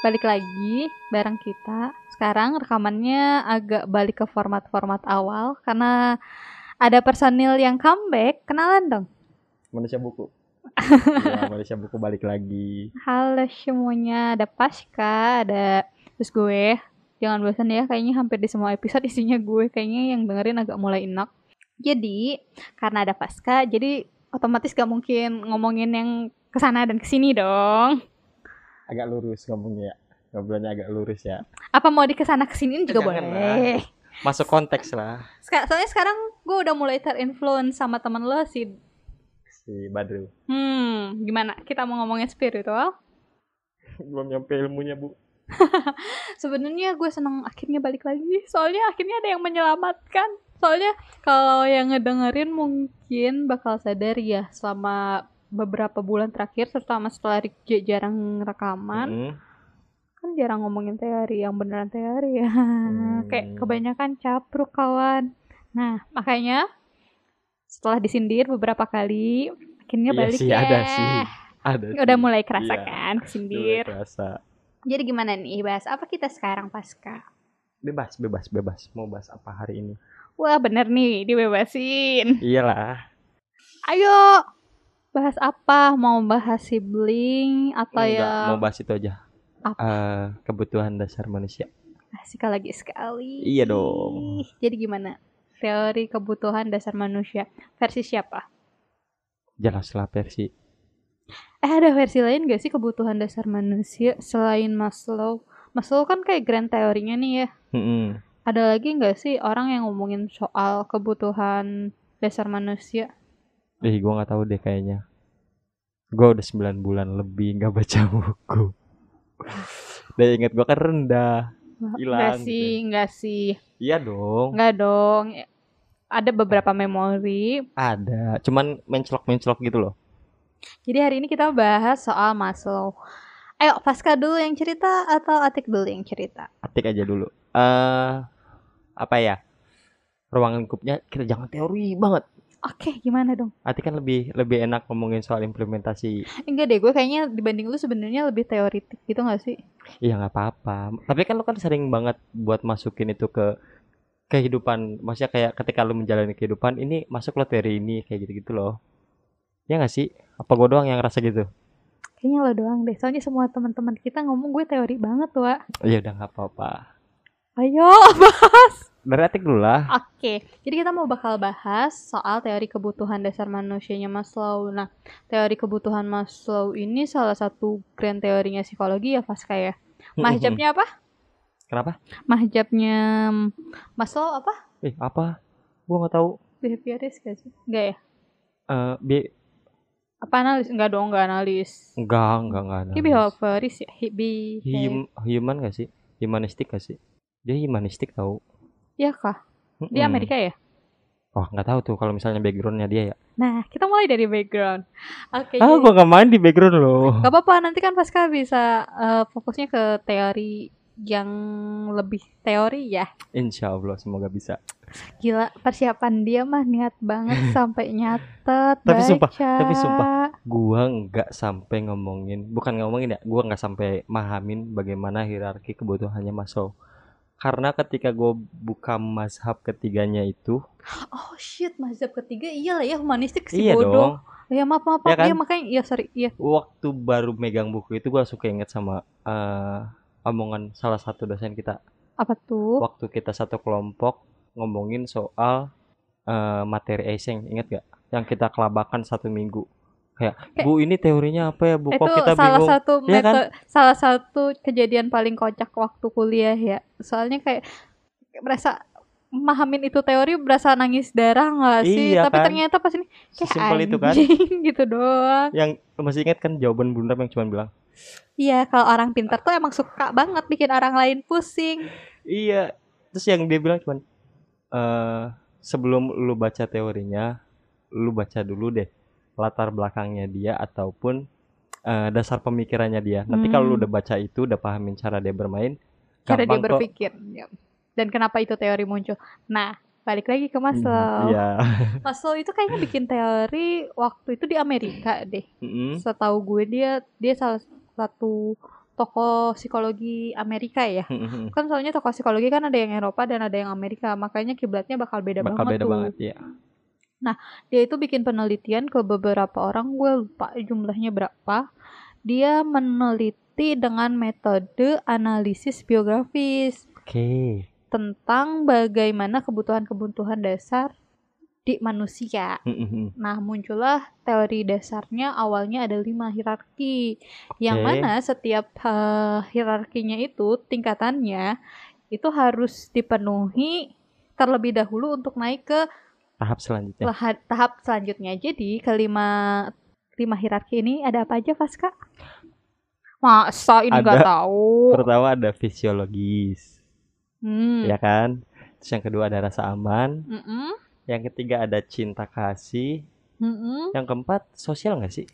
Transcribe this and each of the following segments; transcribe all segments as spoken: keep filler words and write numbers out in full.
Balik lagi bareng kita. Sekarang rekamannya agak balik ke format-format awal karena ada personil yang comeback. Kenalan dong. Manusia buku. Ya, manusia buku balik lagi. Halo semuanya, ada Pasca, ada terus gue. Jangan bosan ya, kayaknya hampir di semua episode isinya gue. Kayaknya yang dengerin agak mulai enak. Jadi, karena ada Pasca, jadi otomatis gak mungkin ngomongin yang kesana dan kesini dong. Agak lurus ngomongnya ya. Ngobrolnya agak lurus ya. Apa mau di kesana kesini juga jangan boleh lah. Masuk konteks lah. Soalnya sekarang gue udah mulai terinfluence sama teman lo si Si Badru. Hmm, gimana? Kita mau ngomongin spiritual? Belum nyampe ilmunya bu. Sebenarnya gue seneng akhirnya balik lagi. Soalnya akhirnya ada yang menyelamatkan. Soalnya kalau yang ngedengerin mungkin bakal sadar ya selama beberapa bulan terakhir, terutama setelah Rikje jarang rekaman, mm. kan jarang ngomongin teori yang beneran teori ya, mm. kayak kebanyakan capruk kawan. Nah makanya setelah disindir beberapa kali, akhirnya balik ya. Iya sih ada sih, ada. Udah sih. Mulai kerasa ya, kan kesindir. Kerasa. Jadi gimana nih bahas apa kita sekarang Pasca? Bebas, bebas, bebas. Mau bahas apa hari ini? Wah bener nih dibebasin. Iyalah. Ayo. Bahas apa? Mau bahas sibling atau enggak, ya? Mau bahas itu aja. Apa? Uh, kebutuhan dasar manusia. Asik lagi sekali. Iya dong. Jadi gimana? Teori kebutuhan dasar manusia versi siapa? Jelaslah versi. Eh ada versi lain gak sih kebutuhan dasar manusia selain Maslow? Maslow kan kayak grand teorinya nih ya. Mm-hmm. Ada lagi gak sih orang yang ngomongin soal kebutuhan dasar manusia? Eh, gue gak tahu deh kayaknya. Gue udah sembilan bulan lebih gak baca buku. Udah inget gue kan rendah. Hilang. Gak sih, gitu. Gak sih. Iya dong. Gak dong. Ada beberapa memori. Ada, cuman mencelok-mencelok gitu loh. Jadi hari ini kita bahas soal Maslow. Ayo, Pasca dulu yang cerita atau Atik dulu yang cerita? Atik aja dulu. Uh, apa ya? Ruang lingkupnya kita jangan teori banget. Oke, okay, gimana dong? Atik kan lebih lebih enak ngomongin soal implementasi. Enggak deh, gue kayaknya dibanding lu sebenarnya lebih teoritik gitu gak sih? Iya gak apa-apa. Tapi kan lu kan sering banget buat masukin itu ke kehidupan. Maksudnya kayak ketika lu menjalani kehidupan, ini masuk lo teori ini, kayak gitu-gitu loh. Iya gak sih? Apa gue doang yang ngerasa gitu? Kayaknya lo doang deh, soalnya semua teman-teman kita ngomong gue teori banget, Wak. Iya udah gak apa-apa. Ayo, bahas! Dari Atik dulu lah. Oke, jadi kita mau bakal bahas soal teori kebutuhan dasar manusianya Maslow. Nah, teori kebutuhan Maslow ini salah satu grand teorinya psikologi ya Pasca ya. Mahjabnya apa? Kenapa? Mahjabnya Maslow apa? Eh apa? Gua nggak tahu. Behaviorist gak sih? Enggak ya? Eh bi. Apa analis? Enggak dong, enggak analis. Enggak, enggak enggak analis. Ini behaviorist ya. Bi. Hum, human gak sih? Humanistik gak sih? Dia humanistik tau. Iya kah? Di Amerika ya? Wah, oh, gak tahu tuh kalau misalnya backgroundnya dia ya. Nah, kita mulai dari background. Oke. Okay, ah, jadi... gue gak main di background loh. Gak apa-apa, nanti kan Pasca bisa uh, fokusnya ke teori yang lebih teori ya. Insya Allah, semoga bisa. Gila, persiapan dia mah niat banget sampai nyatet, tapi baca. Sumpah, tapi sumpah, gue gak sampai ngomongin, bukan ngomongin ya, gue gak sampai mahamin bagaimana hierarki kebutuhannya Maslow. Karena ketika gue buka mazhab ketiganya itu. Oh shit, mazhab ketiga iyalah ya, humanistik si iya bodoh. Ya maaf maaf ya, kan? Ya makanya ya sorry ya. Waktu baru megang buku itu gue suka inget sama uh, omongan salah satu dosen kita. Apa tuh? Waktu kita satu kelompok ngomongin soal uh, materi Iseng, inget gak? Yang kita kelabakan satu minggu. Kayak, Bu ini teorinya apa ya Bu? Itu kok kita salah bingung. Satu ya metode, kan? Salah satu kejadian paling kocak waktu kuliah ya. Soalnya kayak berasa memahamin itu teori berasa nangis darah nggak sih? Iya, tapi kan? Ternyata pas ini kayak anjing itu, kan? Gitu doang. Yang masih ingat kan jawaban bundar yang cuma bilang. Iya kalau orang pintar tuh emang suka banget bikin orang lain pusing. Iya. Terus yang dia bilang cuma e, sebelum lu baca teorinya, lu baca dulu deh latar belakangnya dia ataupun uh, dasar pemikirannya dia. Nanti hmm. kalau lu udah baca itu, udah pahamin cara dia bermain, cara dia berpikir, kok... dan kenapa itu teori muncul. Nah, balik lagi ke Maslow. Yeah. Maslow itu kayaknya bikin teori waktu itu di Amerika deh. Mm-hmm. Setahu gue dia dia salah satu tokoh psikologi Amerika ya. Kan soalnya tokoh psikologi kan ada yang Eropa dan ada yang Amerika, makanya kiblatnya bakal beda bakal banget beda tuh. Banget, ya. Nah, dia itu bikin penelitian ke beberapa orang, gue lupa jumlahnya berapa. Dia meneliti dengan metode analisis biografis. Oke. Okay. Tentang bagaimana kebutuhan-kebutuhan dasar di manusia. Mm-hmm. Nah, muncullah teori dasarnya, awalnya ada lima hierarki. Okay. Yang mana setiap uh, hierarkinya itu tingkatannya itu harus dipenuhi terlebih dahulu untuk naik ke tahap selanjutnya. Laha- tahap selanjutnya. Jadi, kelima lima hierarki ini ada apa aja, Faska? Masa ini enggak tahu. Pertama ada fisiologis. Hmm. Ya kan? Terus yang kedua ada rasa aman. Mm-mm. Yang ketiga ada cinta kasih. Mm-mm. Yang keempat sosial enggak sih?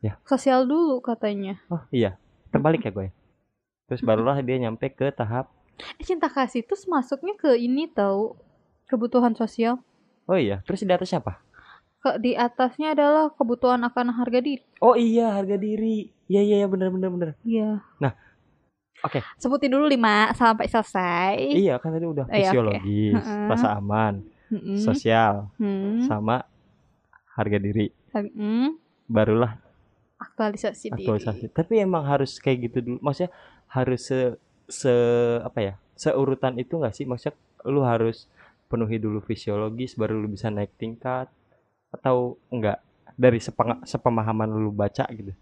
Ya. Sosial dulu katanya. Oh, iya. Terbalik ya gue. Terus barulah dia nyampe ke tahap cinta kasih, terus masuknya ke ini tahu, kebutuhan sosial. Oh iya, terus di atas siapa? Ke, di atasnya adalah kebutuhan akan harga diri. Oh iya, harga diri. Iya iya ya, benar benar benar. Iya. Nah, oke. Okay. Sebutin dulu lima sampai selesai. Iya, kan tadi udah fisiologis, oh, okay. Rasa aman, mm-hmm. sosial, mm-hmm. sama harga diri. Mm-hmm. Barulah aktualisasi, aktualisasi diri. Tapi emang harus kayak gitu dulu. Maksudnya harus se, se apa ya? Seurutan itu enggak sih? Maksudnya lu harus penuhi dulu fisiologis baru lu bisa naik tingkat atau enggak dari sepeng- sepemahaman lu baca gitu.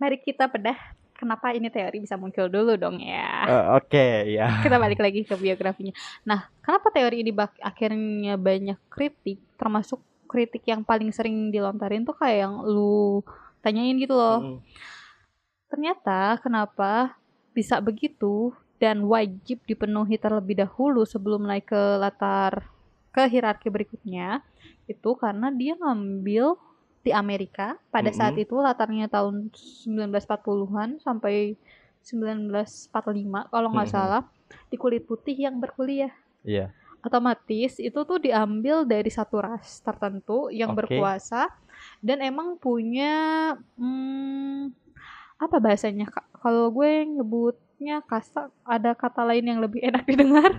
Mari kita bedah kenapa ini teori bisa muncul dulu dong ya. Uh, Oke okay, ya. Yeah. Kita balik lagi ke biografinya. Nah, kenapa teori ini bak- akhirnya banyak kritik, termasuk kritik yang paling sering dilontarin tuh kayak yang lu tanyain gitu loh. Hmm. Ternyata kenapa bisa begitu? Dan wajib dipenuhi terlebih dahulu sebelum naik ke latar ke hierarki berikutnya itu karena dia ngambil di Amerika pada mm-hmm. saat itu latarnya tahun sembilan belas empat puluhan sampai sembilan belas empat puluh lima kalau nggak mm-hmm. salah di kulit putih yang berkuliah. Iya. Yeah. Otomatis itu tuh diambil dari satu ras tertentu yang okay. berkuasa dan emang punya hmm, apa bahasanya kalau gue nyebut kasta, ada kata lain yang lebih enak didengar.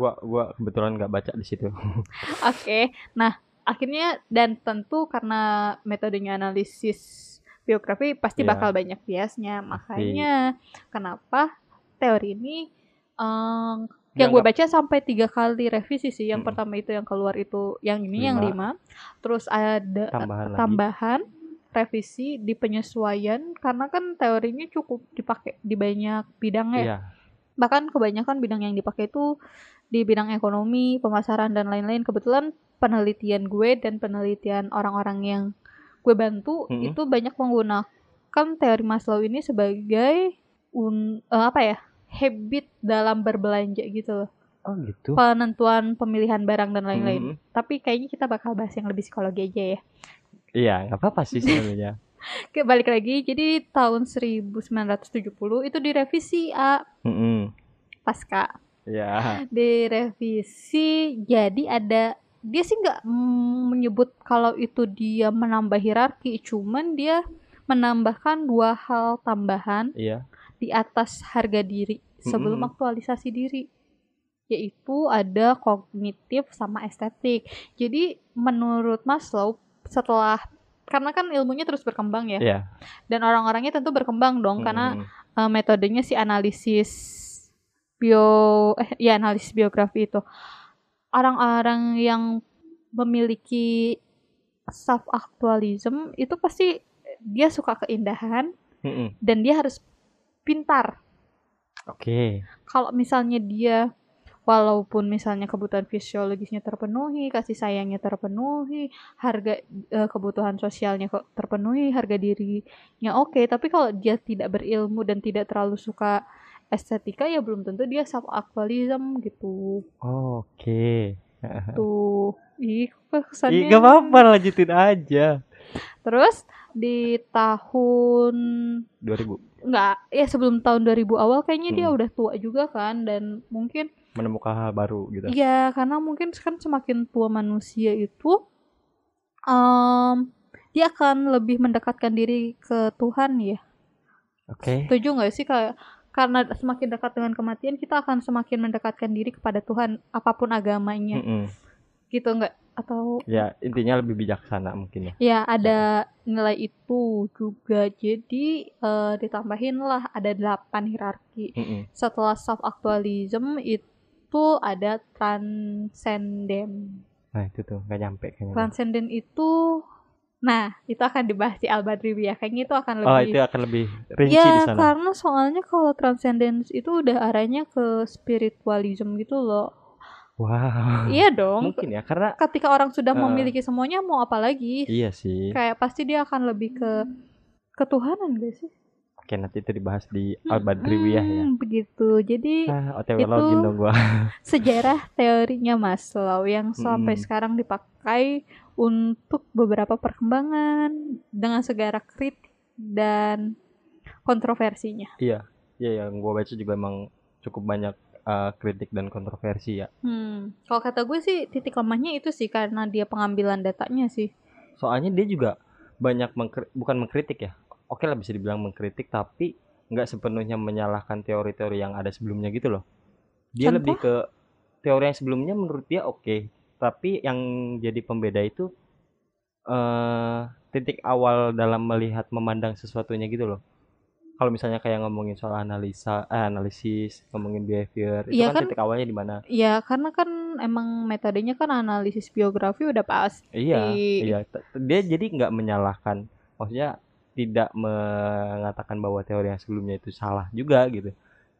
Gua, gua kebetulan nggak baca di situ. Oke, okay. Nah akhirnya dan tentu karena metodenya analisis biografi pasti yeah. bakal banyak biasnya, makanya yeah. kenapa teori ini um, yang gue baca sampai tiga kali revisi sih. Yang hmm. pertama itu yang keluar itu, yang ini lima. Yang lima, terus ada tambahan, tambahan revisi di penyesuaian karena kan teorinya cukup dipakai di banyak bidang ya. Yeah. Bahkan kebanyakan bidang yang dipakai itu di bidang ekonomi, pemasaran dan lain-lain. Kebetulan penelitian gue dan penelitian orang-orang yang gue bantu mm-hmm. itu banyak menggunakan teori Maslow ini sebagai un, uh, apa ya? habit dalam berbelanja gitu loh. Oh gitu. Penentuan pemilihan barang dan lain-lain. Mm-hmm. Tapi kayaknya kita bakal bahas yang lebih psikologi aja ya. Iya, nggak apa-apa sih sebenarnya. Balik lagi, jadi tahun seribu sembilan ratus tujuh puluh itu direvisi A. Mm-hmm. Pasca. Iya. Yeah. Direvisi, jadi ada, dia sih nggak menyebut kalau itu dia menambah hierarki, cuman dia menambahkan dua hal tambahan yeah. di atas harga diri sebelum mm-hmm. aktualisasi diri. Yaitu ada kognitif sama estetik. Jadi menurut Maslow, setelah karena kan ilmunya terus berkembang ya yeah. dan orang-orangnya tentu berkembang dong hmm. karena uh, metodenya si analisis bio eh, ya analisis biografi itu orang-orang yang memiliki self actualism itu pasti dia suka keindahan hmm. dan dia harus pintar. Oke okay. Kalau misalnya dia walaupun misalnya kebutuhan fisiologisnya terpenuhi, kasih sayangnya terpenuhi, harga eh, kebutuhan sosialnya terpenuhi, harga dirinya oke, okay. Tapi kalau dia tidak berilmu dan tidak terlalu suka estetika ya belum tentu dia self actualism gitu. Oh, oke. Okay. Tuh, ih kesannya. Ih, gak apa-apa, lanjutin aja. Terus di tahun dua ribu. Enggak, ya sebelum tahun dua ribu awal kayaknya hmm. dia udah tua juga kan dan mungkin menemukan hal baru gitu. Iya, karena mungkin kan semakin tua manusia itu um, dia akan lebih mendekatkan diri ke Tuhan ya. Oke. Okay. Setuju nggak sih kayak karena semakin dekat dengan kematian, kita akan semakin mendekatkan diri kepada Tuhan, apapun agamanya. Mm-mm. Gitu enggak? Atau ya, intinya lebih bijaksana mungkin ya. Ya, ada nilai itu juga. Jadi uh, ditambahinlah ada delapan hierarki. Mm-mm. Setelah self-actualism itu ada transcendent. Nah, itu tuh enggak nyampe kayaknya. Transcendent itu, nah, itu akan dibahas di Al-Badriyah. Kayaknya itu akan lebih, oh, itu akan lebih rinci ya, di sana. Ya, karena soalnya kalau transcendence itu udah arahnya ke spiritualism gitu loh. Wow. Iya dong. Mungkin ya, karena ketika orang sudah uh, memiliki semuanya, mau apa lagi? Iya sih. Kayak pasti dia akan lebih ke ketuhanan gak sih? Oke, nanti itu dibahas di Al-Badriyah hmm, ya. Begitu. Jadi ah, itu sejarah teorinya Maslow yang sampai hmm. sekarang dipakai untuk beberapa perkembangan dengan segala kritik dan kontroversinya. Iya, iya yang gue baca juga emang cukup banyak uh, kritik dan kontroversi ya. Hmm, kalau kata gue sih titik lemahnya itu sih karena dia pengambilan datanya sih. Soalnya dia juga banyak mengkri- bukan mengkritik ya. Oke lah bisa dibilang mengkritik tapi nggak sepenuhnya menyalahkan teori-teori yang ada sebelumnya gitu loh. Dia Contoh? Lebih ke teori yang sebelumnya menurut dia oke. Okay. Tapi yang jadi pembeda itu uh, titik awal dalam melihat memandang sesuatunya gitu loh. Kalau misalnya kayak ngomongin soal analisa, eh, analisis, ngomongin behavior, itu ya kan, kan titik awalnya di mana? Iya, karena kan emang metodenya kan analisis biografi udah pasti. Iya, iya. Dia jadi nggak menyalahkan, maksudnya tidak mengatakan bahwa teori yang sebelumnya itu salah juga gitu.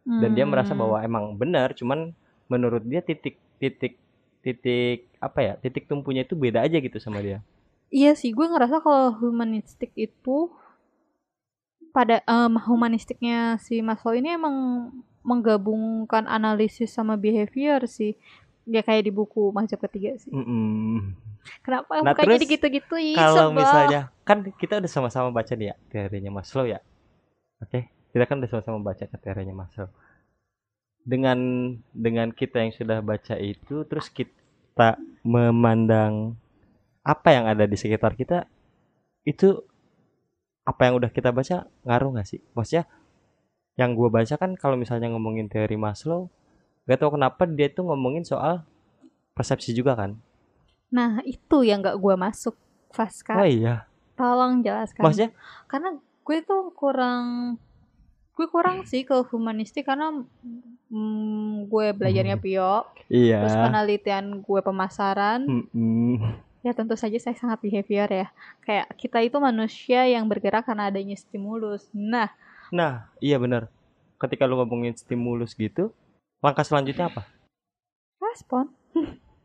Dan hmm. dia merasa bahwa emang benar, cuman menurut dia titik-titik titik apa ya titik tumpunya itu beda aja gitu sama dia. Iya sih, gue ngerasa kalau humanistik itu pada um, humanistiknya si Maslow ini emang menggabungkan analisis sama behavior sih. Dia kayak di buku Mazhab Ketiga sih. Mm-mm. Kenapa nah, bukan jadi gitu-gitu ya? Kalau sebab misalnya kan kita udah sama-sama baca nih ya teorinya Maslow ya. Oke, kita kan udah sama-sama baca teorinya Maslow. Dengan dengan kita yang sudah baca itu terus kita memandang apa yang ada di sekitar kita, itu apa yang udah kita baca ngaruh gak sih? Maksudnya yang gue baca kan kalau misalnya ngomongin teori Maslow, gak tau kenapa dia tuh ngomongin soal persepsi juga kan. Nah itu yang gak gue masuk Faska. Oh iya, tolong jelaskan. Maksudnya karena gue tuh kurang gue kurang sih ke humanistik karena mm, gue belajarnya bio, iya. Terus penelitian gue pemasaran, mm-mm. Ya tentu saja saya sangat behavior ya, kayak kita itu manusia yang bergerak karena adanya stimulus. Nah, nah iya benar. Ketika lu ngomongin stimulus gitu, langkah selanjutnya apa? Respon.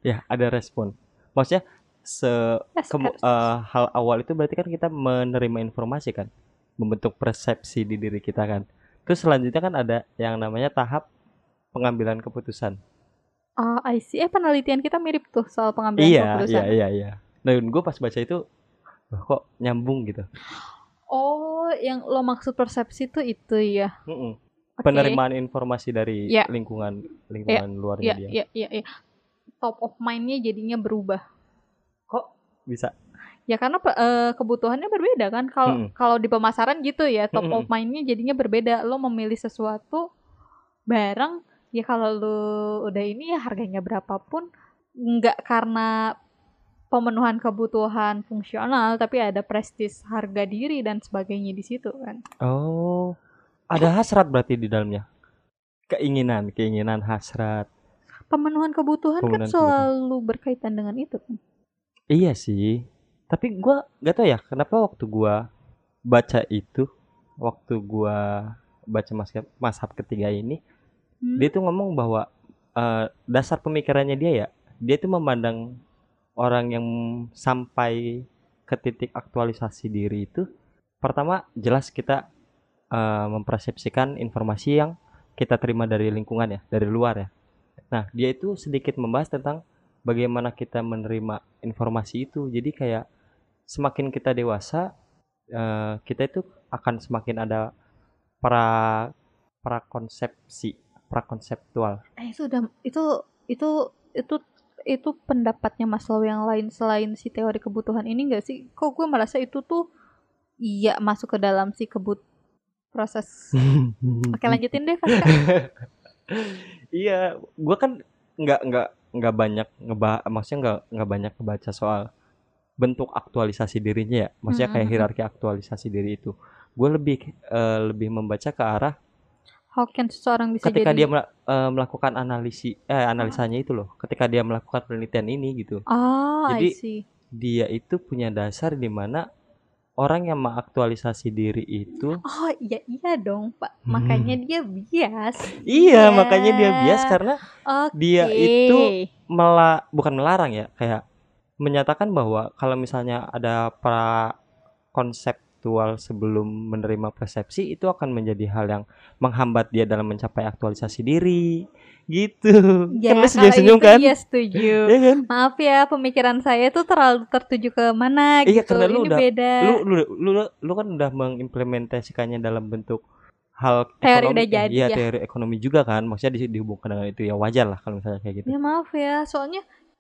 Ya ada respon. Maksudnya se yes, kemu- uh, hal awal itu berarti kan kita menerima informasi kan, membentuk persepsi di diri kita kan. Terus selanjutnya kan ada yang namanya tahap pengambilan keputusan. Ah, uh, I see. Eh, penelitian kita mirip tuh soal pengambilan iya, keputusan. Iya, iya, iya. Nah, gue pas baca itu, kok nyambung gitu. Oh, yang lo maksud persepsi tuh itu ya? Okay. Penerimaan informasi dari yeah. lingkungan lingkungan yeah. luarnya yeah, dia. Iya, iya, iya. Top of mind-nya jadinya berubah. Kok bisa? Ya karena uh, kebutuhannya berbeda kan. Kalau hmm. kalau di pemasaran gitu ya, top hmm. of mind-nya jadinya berbeda. Lo memilih sesuatu barang, ya kalau lo udah ini ya harganya berapapun, nggak karena pemenuhan kebutuhan fungsional, tapi ada prestis harga diri dan sebagainya di situ kan. Oh, ada hasrat berarti di dalamnya. Keinginan, keinginan, hasrat. Pemenuhan kebutuhan pemenuhan kan selalu kebutuhan. Berkaitan dengan itu kan. Iya sih. Tapi gue gak tau ya kenapa waktu gue baca itu, waktu gue baca Mazhab Ketiga ini, hmm. dia tuh ngomong bahwa uh, dasar pemikirannya dia ya, dia tuh memandang orang yang sampai ke titik aktualisasi diri itu, pertama jelas kita uh, mempersepsikan informasi yang kita terima dari lingkungan ya, dari luar ya. Nah dia itu sedikit membahas tentang bagaimana kita menerima informasi itu. Jadi kayak semakin kita dewasa, uh, kita itu akan semakin ada pra prakonsepsi, prakonseptual. Eh itu udah itu itu itu itu pendapatnya Maslow yang lain selain si teori kebutuhan ini enggak sih? Kok gue merasa itu tuh iya masuk ke dalam si kebut proses. Oke, lanjutin deh, Pak. Iya, gue kan nggak nggak nggak banyak ngebah, maksudnya nggak nggak banyak ngebaca soal bentuk aktualisasi dirinya ya, maksudnya kayak hierarki aktualisasi diri itu. Gue lebih uh, lebih membaca ke arah how can seseorang bisa ketika jadi... dia mel- uh, melakukan analisi eh analisanya oh. itu loh, ketika dia melakukan penelitian ini gitu. Oh, jadi I see. Dia itu punya dasar di mana orang yang mengaktualisasi diri itu. Oh iya iya dong Pak, makanya hmm. dia bias. Iya yeah. makanya dia bias karena okay. dia itu mela bukan melarang ya, kayak menyatakan bahwa kalau misalnya ada pra konsep aktual sebelum menerima persepsi itu akan menjadi hal yang menghambat dia dalam mencapai aktualisasi diri gitu. Ya, kan kalau senyum, itu kan? Iya setuju. Ya, kan? Maaf ya, pemikiran saya itu terlalu tertuju ke mana gitu. Iya, karena lu ini udah, beda. Lu, lu, lu, lu, lu kan udah mengimplementasikannya dalam bentuk hal teori ekonomi, udah jadi, ya, ya teori ekonomi juga kan. Maksudnya dihubungkan dengan itu ya wajar lah kalau misalnya kayak gitu. Ya maaf ya, soalnya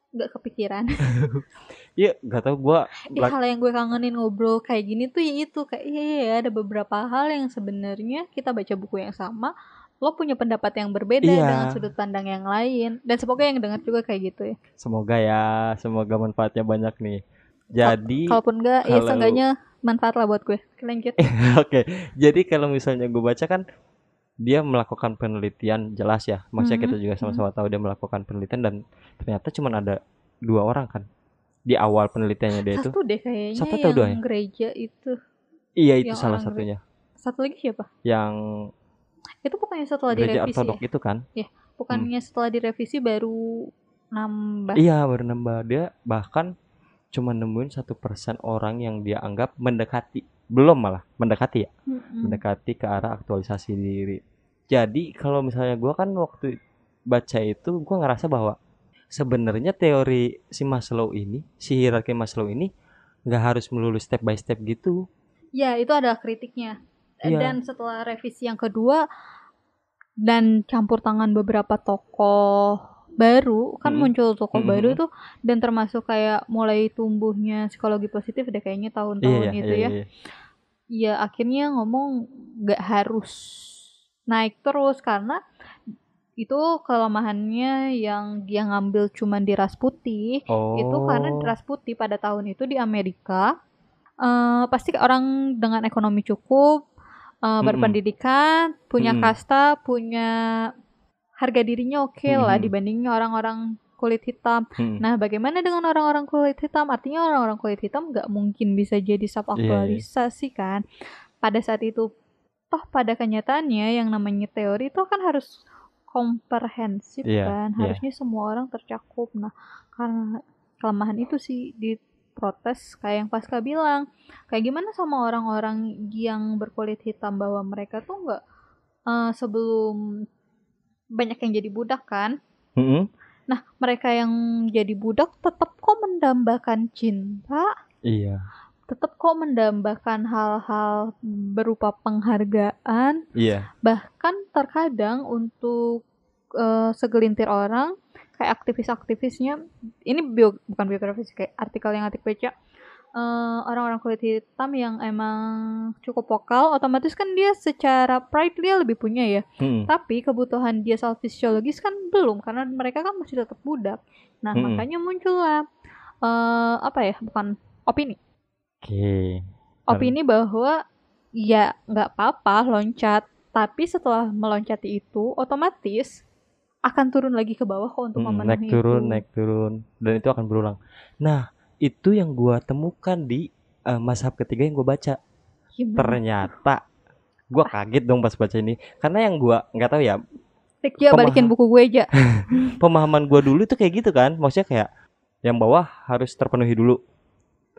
nggak kepikiran. Iya, nggak tau gue. Iya, hal yang gue kangenin ngobrol kayak gini tuh ya itu kayak iya ya ada beberapa hal yang sebenarnya kita baca buku yang sama, lo punya pendapat yang berbeda iya. dengan sudut pandang yang lain. Dan semoga yang dengar juga kayak gitu ya. Semoga ya, semoga manfaatnya banyak nih. Jadi, Kal- kalaupun enggak, kalau... ya seenggaknya manfaat lah buat gue. Lanjut. Oke, jadi kalau misalnya gue baca kan. Dia melakukan penelitian jelas ya, maksudnya mm-hmm. kita juga sama-sama tahu dia melakukan penelitian dan ternyata cuma ada dua orang kan di awal penelitiannya dia satu itu. Satu deh kayaknya satu yang dua ya? Gereja itu. Iya itu salah satunya. Gereja. Satu lagi siapa? Yang itu bukannya setelah direvisi? Gereja Ortodok ya? Itu kan? Iya, bukannya hmm. setelah direvisi baru nambah? Iya baru nambah, dia bahkan cuma nemuin satu persen orang yang dia anggap mendekati. Belum malah, mendekati ya mm-hmm. mendekati ke arah aktualisasi diri. Jadi kalau misalnya gue kan waktu baca itu gue ngerasa bahwa sebenarnya teori si Maslow ini, si hierarki Maslow ini gak harus melulu step by step gitu. Ya itu adalah kritiknya ya. Dan setelah revisi yang kedua dan campur tangan beberapa tokoh baru kan hmm. muncul tokoh hmm. baru tuh dan termasuk kayak mulai tumbuhnya psikologi positif deh kayaknya tahun-tahun iya, itu iya, ya iya. Ya akhirnya ngomong gak harus naik terus karena itu kelemahannya yang dia ngambil cuman di ras putih oh. itu karena di ras putih pada tahun itu di Amerika uh, pasti orang dengan ekonomi cukup uh, berpendidikan mm-hmm. punya mm-hmm. kasta punya harga dirinya oke okay lah hmm. dibandingnya orang-orang kulit hitam. Hmm. Nah, bagaimana dengan orang-orang kulit hitam? Artinya orang-orang kulit hitam nggak mungkin bisa jadi sub-aktualisasi yeah, yeah. kan. Pada saat itu, toh pada kenyataannya yang namanya teori itu kan harus komprehensif yeah, kan. Harusnya yeah. semua orang tercakup. Nah, karena kelemahan itu sih diprotes kayak yang Pasca bilang. Kayak gimana sama orang-orang yang berkulit hitam bahwa mereka tuh nggak uh, sebelum... banyak yang jadi budak kan mm-hmm. Nah mereka yang jadi budak tetap kok mendambakan cinta. Iya. Tetap kok mendambakan hal-hal berupa penghargaan. Iya. Bahkan terkadang untuk uh, segelintir orang kayak aktivis-aktivisnya. Ini bio, bukan biografi kayak artikel yang atik baca uh, orang-orang kulit hitam yang emang cukup vokal, otomatis kan dia secara pride dia lebih punya ya. Hmm. Tapi kebutuhan dia secara fisiologis kan belum, karena mereka kan masih tetap budak. Nah hmm. makanya muncullah uh, apa ya, bukan opini. Oke. Okay. Opini bahwa ya nggak apa-apa loncat, tapi setelah meloncati itu otomatis akan turun lagi ke bawah kok untuk hmm, memenuhi naik turun, itu. Naik turun, dan itu akan berulang. Nah. Itu yang gue temukan di uh, mazhab ketiga yang gue baca. Gimana? Ternyata gue kaget dong pas baca ini. Karena yang gue gak tahu ya Rikja, pemah- balikin buku gue aja. Pemahaman gue dulu itu kayak gitu kan. Maksudnya kayak yang bawah harus terpenuhi dulu,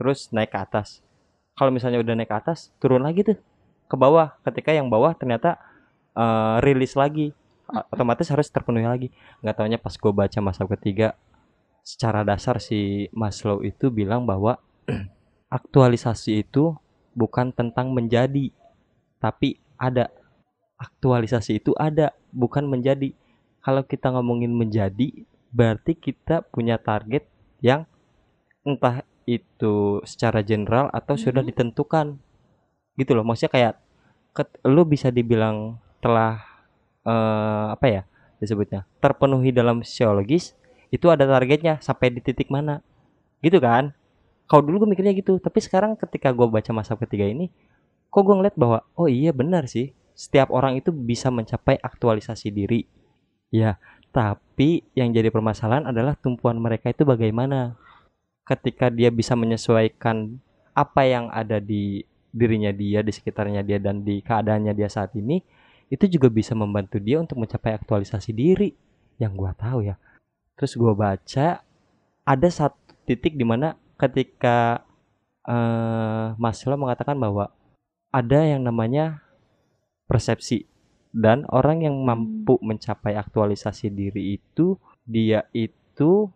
terus naik ke atas. Kalau misalnya udah naik ke atas, turun lagi tuh ke bawah. Ketika yang bawah ternyata uh, rilis lagi, otomatis harus terpenuhi lagi. Gak taunya pas gue baca mazhab ketiga, secara dasar si Maslow itu bilang bahwa aktualisasi itu bukan tentang menjadi, tapi ada. Aktualisasi itu ada, bukan menjadi. Kalau kita ngomongin menjadi, berarti kita punya target yang entah itu secara general atau mm-hmm. sudah ditentukan. Gitu loh, maksudnya kayak lu bisa dibilang telah uh, apa ya disebutnya, terpenuhi dalam sosiologis, itu ada targetnya sampai di titik mana, gitu kan? Kalau dulu gue mikirnya gitu, tapi sekarang ketika gue baca masa ketiga ini, kok gue ngeliat bahwa oh iya benar sih, setiap orang itu bisa mencapai aktualisasi diri, ya. Tapi yang jadi permasalahan adalah tumpuan mereka itu bagaimana ketika dia bisa menyesuaikan apa yang ada di dirinya dia, di sekitarnya dia, dan di keadaannya dia saat ini, itu juga bisa membantu dia untuk mencapai aktualisasi diri yang gue tahu ya. Terus gue baca ada satu titik di mana ketika uh, Maslow mengatakan bahwa ada yang namanya persepsi, dan orang yang mampu mencapai aktualisasi diri itu dia itu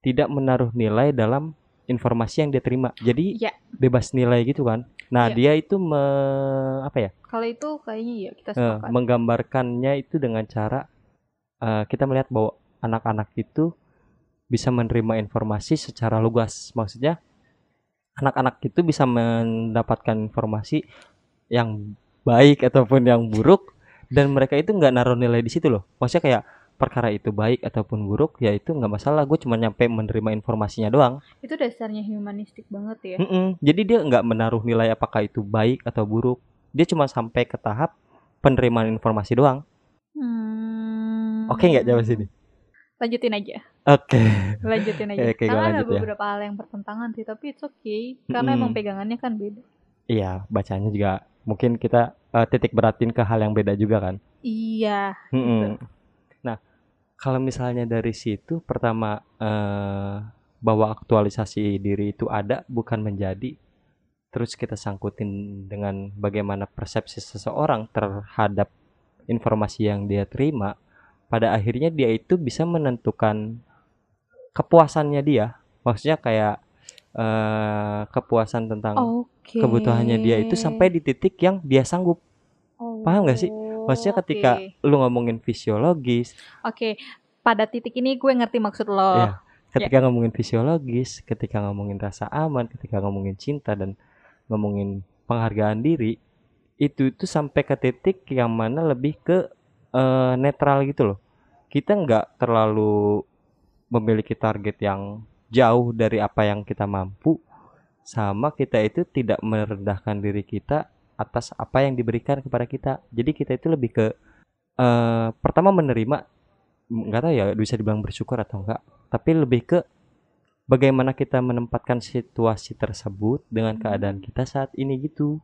tidak menaruh nilai dalam informasi yang dia terima. Jadi ya, bebas nilai gitu kan. Nah, ya, dia itu me, apa ya? Kalau itu kayaknya ya kita sepakat. Eh, menggambarkannya itu dengan cara eh, kita melihat bahwa anak-anak itu bisa menerima informasi secara lugas. Maksudnya anak-anak itu bisa mendapatkan informasi yang baik ataupun yang buruk, dan mereka itu nggak naruh nilai di situ loh. Maksudnya kayak perkara itu baik ataupun buruk, ya itu nggak masalah. Gue cuma nyampe menerima informasinya doang. Itu dasarnya humanistik banget ya. Mm-mm. Jadi dia nggak menaruh nilai apakah itu baik atau buruk. Dia cuma sampai ke tahap penerimaan informasi doang. Hmm. Oke nggak jawab sini? Lanjutin aja. Oke. Okay. Lanjutin aja. Okay, karena lanjut ada beberapa ya, hal yang bertentangan sih, tapi it's okay. Karena mm-mm, emang pegangannya kan beda. Iya, bacanya juga. Mungkin kita uh, titik beratin ke hal yang beda juga kan? Iya. Mm-mm. Nah, kalau misalnya dari situ, pertama uh, bahwa aktualisasi diri itu ada, bukan menjadi. Terus kita sangkutin dengan bagaimana persepsi seseorang terhadap informasi yang dia terima. Pada akhirnya dia itu bisa menentukan kepuasannya dia. Maksudnya kayak Uh, kepuasan tentang okay, kebutuhannya dia itu sampai di titik yang dia sanggup. Oh, paham gak sih? Maksudnya ketika okay, lu ngomongin fisiologis. Oke, okay, pada titik ini gue ngerti maksud lo. Ya, ketika ya, ngomongin fisiologis, ketika ngomongin rasa aman, ketika ngomongin cinta, dan ngomongin penghargaan diri, itu itu sampai ke titik yang mana lebih ke uh, netral gitu loh. Kita gak terlalu memiliki target yang jauh dari apa yang kita mampu, sama kita itu tidak merendahkan diri kita atas apa yang diberikan kepada kita. Jadi kita itu lebih ke uh, pertama menerima, nggak tahu ya bisa dibilang bersyukur atau enggak, tapi lebih ke bagaimana kita menempatkan situasi tersebut dengan keadaan kita saat ini gitu.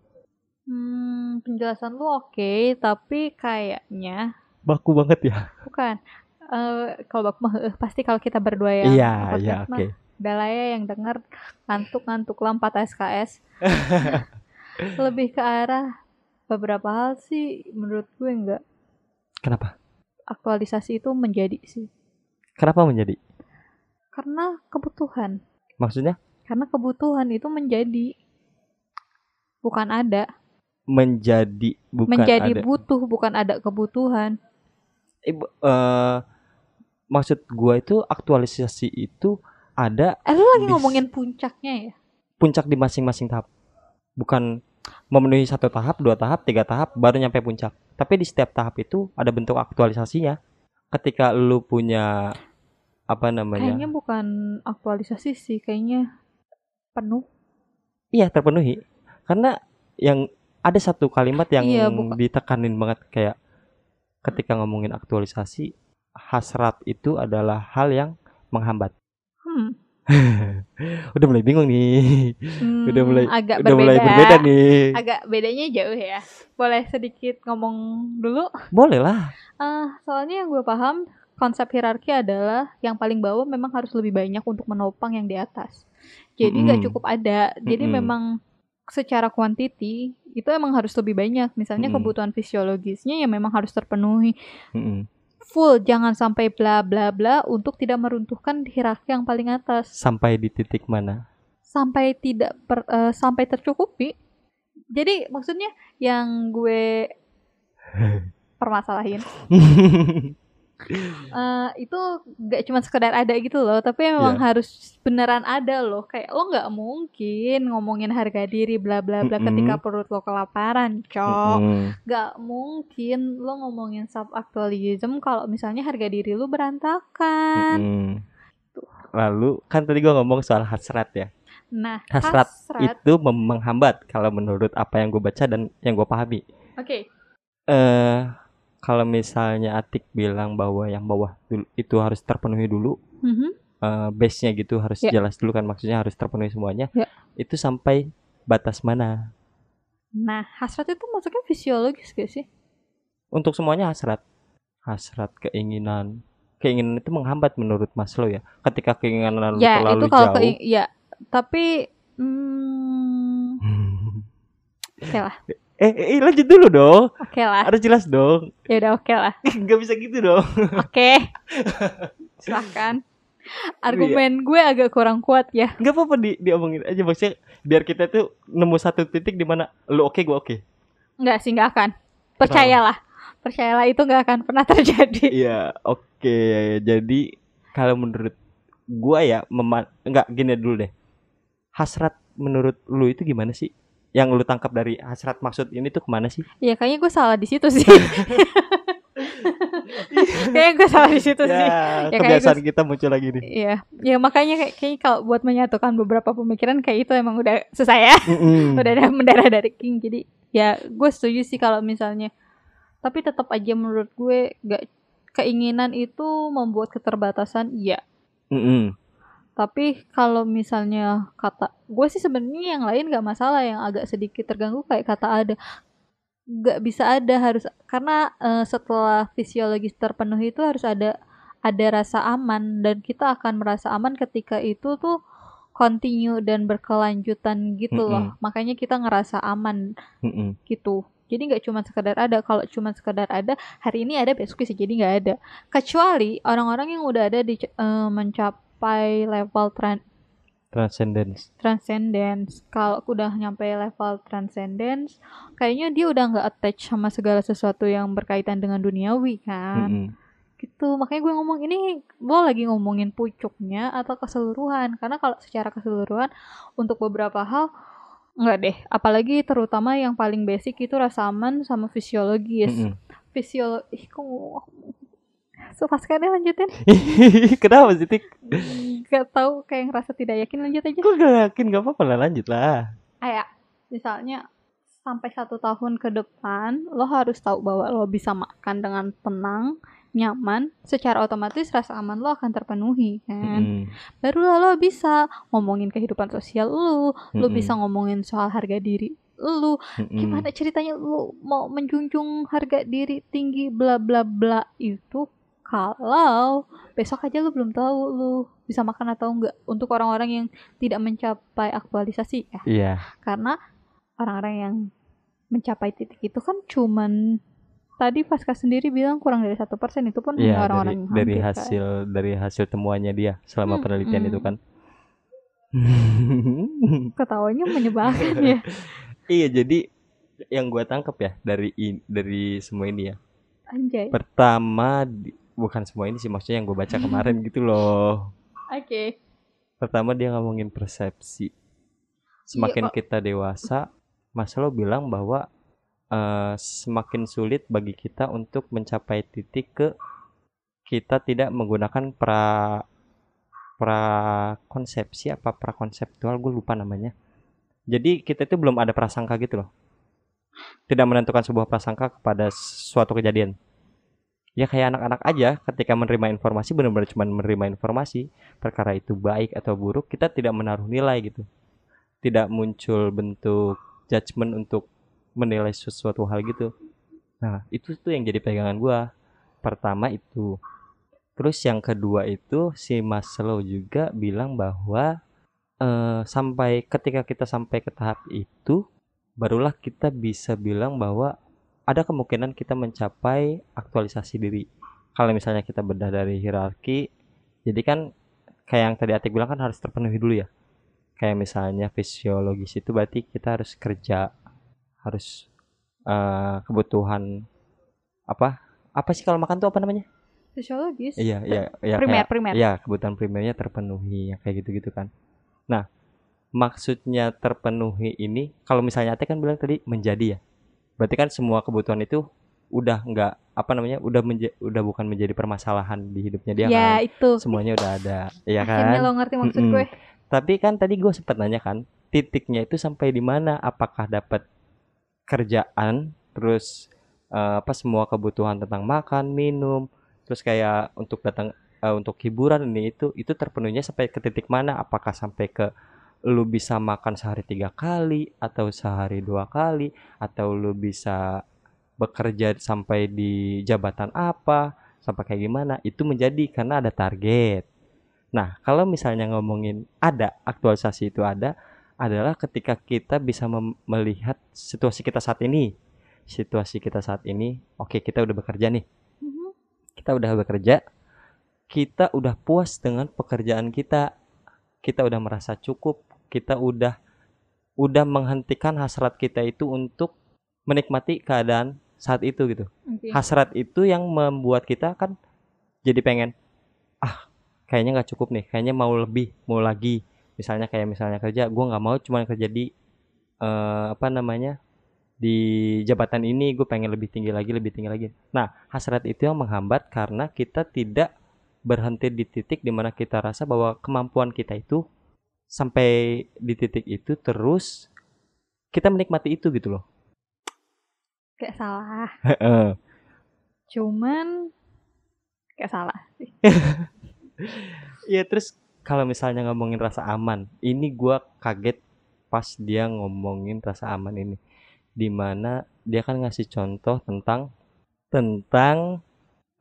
Hmm, penjelasan lu oke, okay, tapi kayaknya baku banget ya. Bukan. Uh, kalau baku mah uh, pasti kalau kita berdua yang iya, iya, oke. Belaya yang dengar ngantuk-ngantuk lampat S K S. Lebih ke arah beberapa hal sih menurut gue enggak. Kenapa? Aktualisasi itu menjadi sih. Kenapa menjadi? Karena kebutuhan. Maksudnya? Karena kebutuhan itu menjadi, bukan ada. Menjadi bukan menjadi ada. Menjadi butuh, bukan ada kebutuhan. Ibu, uh, maksud gue itu aktualisasi itu ada. Eh lu lagi di, ngomongin puncaknya ya? Puncak di masing-masing tahap. Bukan memenuhi satu tahap, dua tahap, tiga tahap baru nyampe puncak. Tapi di setiap tahap itu ada bentuk aktualisasinya. Ketika lu punya apa namanya? Kayaknya bukan aktualisasi sih, kayaknya penuh. Iya terpenuhi. Karena yang ada satu kalimat yang iya, ditekanin banget kayak ketika ngomongin aktualisasi, hasrat itu adalah hal yang menghambat. Hmm. Udah mulai bingung nih. Hmm, udah mulai agak udah berbeda. mulai berbeda nih. Agak bedanya jauh ya. Boleh sedikit ngomong dulu? Boleh lah. Uh, soalnya yang gue paham konsep hierarki adalah yang paling bawah memang harus lebih banyak untuk menopang yang di atas. Jadi mm-hmm, gak cukup ada. Jadi mm-hmm, memang secara kuantiti itu emang harus lebih banyak. Misalnya mm-hmm, kebutuhan fisiologisnya ya memang harus terpenuhi mm-hmm, full, jangan sampai bla bla bla untuk tidak meruntuhkan hierarki yang paling atas. Sampai di titik mana? Sampai tidak per, uh, sampai tercukupi. Jadi maksudnya yang gue permasalahin uh, itu gak cuma sekedar ada gitu loh, tapi memang yeah. harus beneran ada loh. Kayak lo gak mungkin ngomongin harga diri bla bla bla mm-hmm. ketika perut lo kelaparan, cok. Mm-hmm. Gak mungkin lo ngomongin self-actualism kalau misalnya harga diri lo berantakan. Mm-hmm. Tuh. Lalu kan tadi gue ngomong soal hasrat ya. Nah, hasrat, hasrat itu menghambat kalau menurut apa yang gue baca dan yang gue pahami. Oke. Okay. Uh, kalau misalnya Atik bilang bahwa yang bawah itu harus terpenuhi dulu, mm-hmm. uh, base-nya gitu harus yeah. jelas dulu kan, maksudnya harus terpenuhi semuanya. Yeah. Itu sampai batas mana? Nah, hasrat itu maksudnya fisiologis gak sih? Untuk semuanya hasrat, hasrat keinginan, keinginan itu menghambat menurut Maslow ya. Ketika keinginan yeah, terlalu itu kalau jauh. Keing- ya. Tapi hmm, oke lah. Eh, eh lanjut dulu dong. Oke lah. Harus jelas dong. Ya udah oke lah. Gak bisa gitu dong. Oke. Silahkan. Argumen gue agak kurang kuat ya. Gak apa-apa di diomongin aja, maksudnya biar kita tuh nemu satu titik di mana lu oke gue oke. Enggak sih, enggak akan. Percayalah. Percayalah itu enggak akan pernah terjadi. Iya, oke. Jadi kalau menurut gue ya mema- enggak gini dulu deh. Hasrat menurut lu itu gimana sih? Yang lu tangkap dari hasrat maksud ini tuh kemana sih? Ya kayaknya gue salah di situ sih. Kayaknya gue salah di situ ya, sih. Ya, kebiasaan gua, kita muncul lagi nih. Iya, ya makanya kayak, kayak kalau buat menyatukan beberapa pemikiran kayak itu emang udah susah ya. Udah ada mendarah dari king. Jadi ya gue setuju sih kalau misalnya. Tapi tetap aja menurut gue gak, keinginan itu membuat keterbatasan. Iya. Mm-mm. Tapi kalau misalnya kata gue sih sebenarnya yang lain gak masalah, yang agak sedikit terganggu kayak kata ada, gak bisa ada harus karena uh, setelah fisiologis terpenuhi itu harus ada ada rasa aman, dan kita akan merasa aman ketika itu tuh continue dan berkelanjutan gitu loh. Mm-mm. Makanya kita ngerasa aman. Mm-mm. Gitu. Jadi gak cuma sekedar ada. Kalau cuma sekedar ada, hari ini ada, besok sih jadi gak ada. Kecuali orang-orang yang udah ada di uh, mencapai level tran- transcendence. Transcendence. Kalau udah nyampe level transcendence, kayaknya dia udah gak attach sama segala sesuatu yang berkaitan dengan duniawi kan. Mm-hmm. Gitu. Makanya gue ngomong ini, gue lagi ngomongin pucuknya atau keseluruhan. Karena kalau secara keseluruhan, untuk beberapa hal, enggak deh, apalagi terutama yang paling basic itu rasa aman sama fisiologis. Mm-hmm. Fisiolo... Ih, kok... So, paskannya lanjutin. Kenapa sih, Tik? Gak tau, kayak ngerasa tidak yakin, lanjut aja. Kok gak yakin? Gak apa-apa lah, lanjut lah. Ayak, misalnya sampai satu tahun ke depan, lo harus tahu bahwa lo bisa makan dengan tenang, nyaman, secara otomatis rasa aman lo akan terpenuhi kan. Mm. Barulah lo bisa ngomongin kehidupan sosial lo, lo Mm-mm. bisa ngomongin soal harga diri lo. Mm-mm. Gimana ceritanya lo mau menjunjung harga diri tinggi bla bla bla itu kalau besok aja lo belum tahu lo bisa makan atau enggak, untuk orang-orang yang tidak mencapai aktualisasi ya. Yeah. Karena orang-orang yang mencapai titik itu kan cuman tadi Pasca sendiri bilang kurang dari satu persen, itu pun ya, orang-orang dari, dari hasil kan. Dari hasil temuannya dia selama hmm, penelitian hmm. itu kan. Ketawanya menyebalkan ya. Iya, jadi yang gue tangkap ya dari dari semua ini ya. Anjay. Pertama di, bukan semua ini sih, maksudnya yang gue baca kemarin gitu loh. Oke. Okay. Pertama dia ngomongin persepsi. Semakin ya, kita dewasa, Maslow bilang bahwa Uh, semakin sulit bagi kita untuk mencapai titik ke kita tidak menggunakan pra pra konsepsi apa pra konseptual, gue lupa namanya. Jadi kita itu belum ada prasangka gitu loh, tidak menentukan sebuah prasangka kepada suatu kejadian. Ya kayak anak-anak aja, ketika menerima informasi benar-benar cuma menerima informasi, perkara itu baik atau buruk kita tidak menaruh nilai gitu, tidak muncul bentuk judgement untuk menilai sesuatu hal gitu. Nah itu tuh yang jadi pegangan gue. Pertama itu. Terus yang kedua itu si Maslow juga bilang bahwa uh, sampai ketika kita sampai ke tahap itu, barulah kita bisa bilang bahwa ada kemungkinan kita mencapai aktualisasi diri. Kalau misalnya kita bedah dari hierarki, jadi kan kayak yang tadi Atik bilang kan harus terpenuhi dulu ya. Kayak misalnya fisiologis itu berarti kita harus kerja, harus uh, kebutuhan apa apa sih kalau makan tuh apa namanya? Sosiologis. Iya, iya, iya. Primer, kayak, primer. Iya, kebutuhan primernya terpenuhi, kayak gitu-gitu kan. Nah, maksudnya terpenuhi ini, kalau misalnya Ate kan bilang tadi menjadi ya. Berarti kan semua kebutuhan itu udah enggak apa namanya? Udah menja- udah bukan menjadi permasalahan di hidupnya dia ya, kan. Iya, itu. Semuanya udah ada, iya kan? Akhirnya lo ngerti maksud Mm-mm. gue. Tapi kan tadi gue sempat nanya kan, titiknya itu sampai di mana? Apakah dapat kerjaan, terus uh, apa semua kebutuhan tentang makan, minum, terus kayak untuk datang uh, untuk hiburan ini itu itu terpenuhinya sampai ke titik mana? Apakah sampai ke lu bisa makan sehari tiga kali atau sehari dua kali atau lu bisa bekerja sampai di jabatan apa sampai kayak gimana, itu menjadi karena ada target. Nah, kalau misalnya ngomongin ada aktualisasi itu ada adalah ketika kita bisa mem- melihat situasi kita saat ini. Situasi kita saat ini, oke okay, kita udah bekerja nih. Kita udah bekerja, kita udah puas dengan pekerjaan kita. Kita udah merasa cukup, kita udah udah menghentikan hasrat kita itu untuk menikmati keadaan saat itu gitu. Okay. Hasrat itu yang membuat kita kan jadi pengen, ah kayaknya nggak cukup nih, kayaknya mau lebih, mau lagi. Misalnya kayak misalnya kerja, gue nggak mau cuma kerja di uh, apa namanya di jabatan ini, gue pengen lebih tinggi lagi, lebih tinggi lagi. Nah, hasrat itu yang menghambat karena kita tidak berhenti di titik dimana kita rasa bahwa kemampuan kita itu sampai di titik itu, terus kita menikmati itu gitu loh. Gak salah. Cuman gak salah sih. Ya terus kalau misalnya ngomongin rasa aman, ini gue kaget pas dia ngomongin rasa aman ini, dimana dia kan ngasih contoh tentang tentang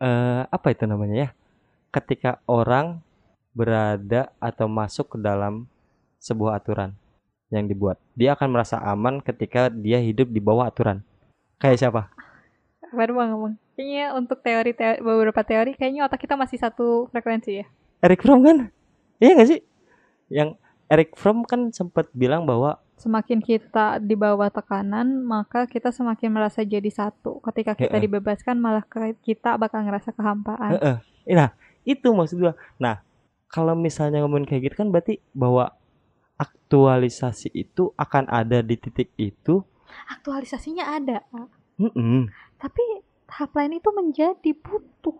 uh, apa itu namanya ya, ketika orang berada atau masuk ke dalam sebuah aturan yang dibuat, dia akan merasa aman ketika dia hidup di bawah aturan. Kayak siapa? Baru bang, bang. Kayaknya untuk teori, teori beberapa teori kayaknya otak kita masih satu frekuensi ya. Erich Fromm kan? Iya nggak sih? Yang Erich Fromm kan sempat bilang bahwa semakin kita di bawah tekanan, maka kita semakin merasa jadi satu. Ketika kita uh-uh. dibebaskan, malah kita bakal ngerasa kehampaan. Uh-uh. Nah. Itu maksud gue. Nah, kalau misalnya ngomongin kayak gitu kan berarti bahwa aktualisasi itu akan ada di titik itu. Aktualisasinya ada. Mm-mm. Tapi tahap lain itu menjadi butuh.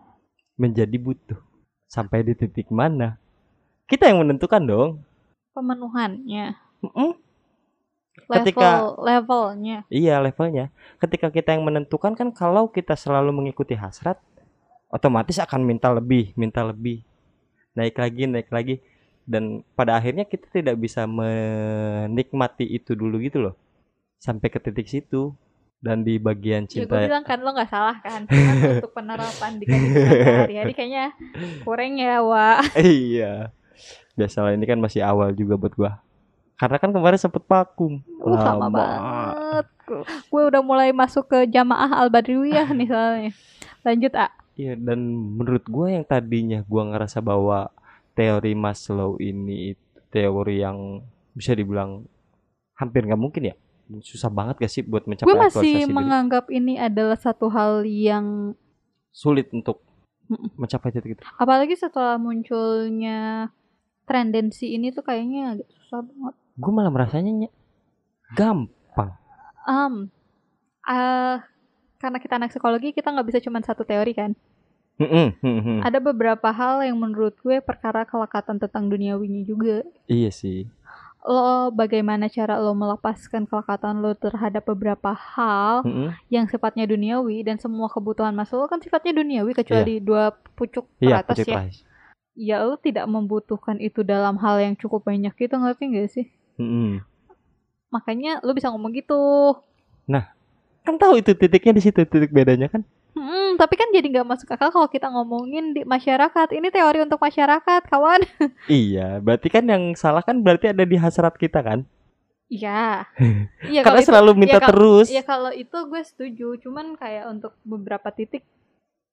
Menjadi butuh. Sampai di titik mana? Kita yang menentukan dong. Pemenuhannya. Mm-mm. Ketika, Level, levelnya. Iya, levelnya. Ketika kita yang menentukan kan, kalau kita selalu mengikuti hasrat, otomatis akan minta lebih, minta lebih, naik lagi, naik lagi, dan pada akhirnya kita tidak bisa menikmati itu dulu gitu loh, sampai ke titik situ. Dan di bagian cinta, ya gue bilang kan lo nggak salah kan, karena untuk penerapan di hari-hari kayaknya kurang ya Wak. Iya, biasalah ini kan masih awal juga buat gue, karena kan kemarin sempet vakum. Uh, lama banget. Gue udah mulai masuk ke jamaah Al-Badriyah nih soalnya. Lanjut A. Iya, dan menurut gue yang tadinya gue ngerasa bahwa teori Maslow ini teori yang bisa dibilang hampir gak mungkin ya. Susah banget gak sih buat mencapai aktualisasi diri? Gue masih menganggap ini adalah satu hal yang sulit untuk Mm-mm. mencapai titik itu. Apalagi setelah munculnya tendensi ini tuh kayaknya agak susah banget. Gue malah merasanya gampang. Um, uh, karena kita anak psikologi, kita nggak bisa cuma satu teori kan. Mm-hmm. Ada beberapa hal yang menurut gue perkara kelekatan tentang duniawinya juga. Iya sih. Lo bagaimana cara lo melepaskan kelekatan lo terhadap beberapa hal mm-hmm. yang sifatnya duniawi, dan semua kebutuhan Maslow kan sifatnya duniawi kecuali yeah. dua pucuk yeah, teratas ya. Price. Ya lo tidak membutuhkan itu dalam hal yang cukup banyak gitu, ngerti nggak sih? Mm-hmm. Makanya lo bisa ngomong gitu. Nah, kan tahu itu titiknya di situ, titik bedanya kan? Hmm, tapi kan jadi nggak masuk akal kalau kita ngomongin di masyarakat. Ini teori untuk masyarakat, kawan. Iya, berarti kan yang salah kan berarti ada di hasrat kita kan? Iya. Ya, karena itu, selalu minta ya, terus. Iya kalau itu gue setuju, cuman kayak untuk beberapa titik,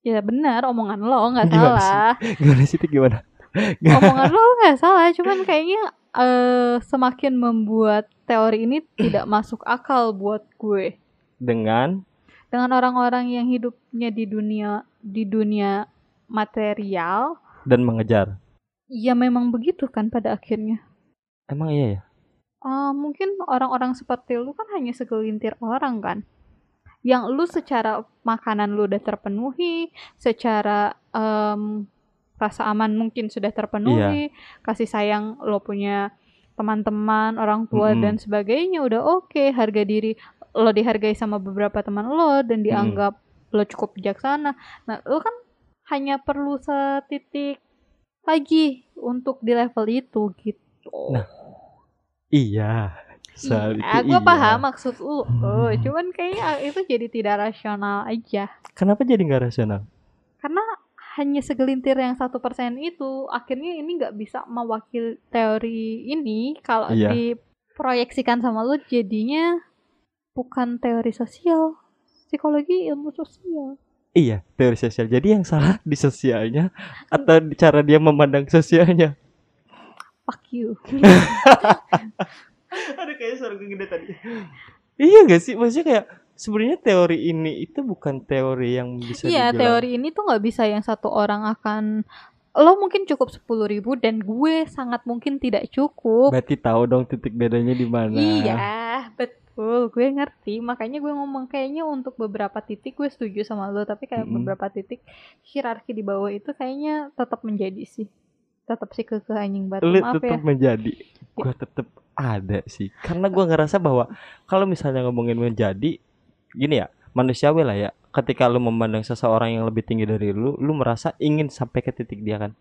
ya benar omongan lo nggak salah. Gimana sih itu gimana? Omongan lo nggak salah, cuman kayaknya uh, semakin membuat teori ini tidak masuk akal buat gue. Dengan dengan orang-orang yang hidupnya di dunia di dunia material dan mengejar. Ya memang begitu kan pada akhirnya. Emang iya ya? Uh, mungkin orang-orang seperti lu kan hanya segelintir orang kan. Yang lu secara makanan lu udah terpenuhi, secara um, rasa aman mungkin sudah terpenuhi, iya. Kasih sayang lo punya teman-teman, orang tua mm-hmm. dan sebagainya udah oke, okay. Harga diri lo dihargai sama beberapa teman lo dan dianggap mm. lo cukup bijaksana. Nah, lo kan hanya perlu setitik lagi untuk di level itu gitu. Nah, iya. Soal iya, gue iya. paham maksud lu. Oh, hmm. Cuman kayaknya itu jadi tidak rasional aja. Kenapa jadi nggak rasional? Karena hanya segelintir yang satu persen itu akhirnya ini nggak bisa mewakili teori ini kalau iya. diproyeksikan sama lu jadinya bukan teori sosial, psikologi ilmu sosial. Iya, teori sosial. Jadi yang salah di sosialnya atau di cara dia memandang sosialnya? Fuck you. Ada kayak suara gue gede tadi. Iya gak sih? Maksudnya kayak sebenarnya teori ini itu bukan teori yang bisa iya, dibilang. Iya, teori ini tuh gak bisa yang satu orang akan lo mungkin cukup sepuluh ribu dan gue sangat mungkin tidak cukup. Berarti tahu dong titik bedanya di mana. Iya, betul. Gue ngerti. Makanya gue ngomong kayaknya untuk beberapa titik gue setuju sama lo. Tapi kayak mm-hmm. beberapa titik hierarki di bawah itu kayaknya tetap menjadi sih. Tetap sih ke anjing batu. Maaf tetap ya. Menjadi. Gue tetap ada sih, karena gue ngerasa bahwa kalau misalnya ngomongin menjadi gini ya, manusiawi lah ya. Ketika lu memandang seseorang yang lebih tinggi dari lu, lu merasa ingin sampai ke titik dia kan,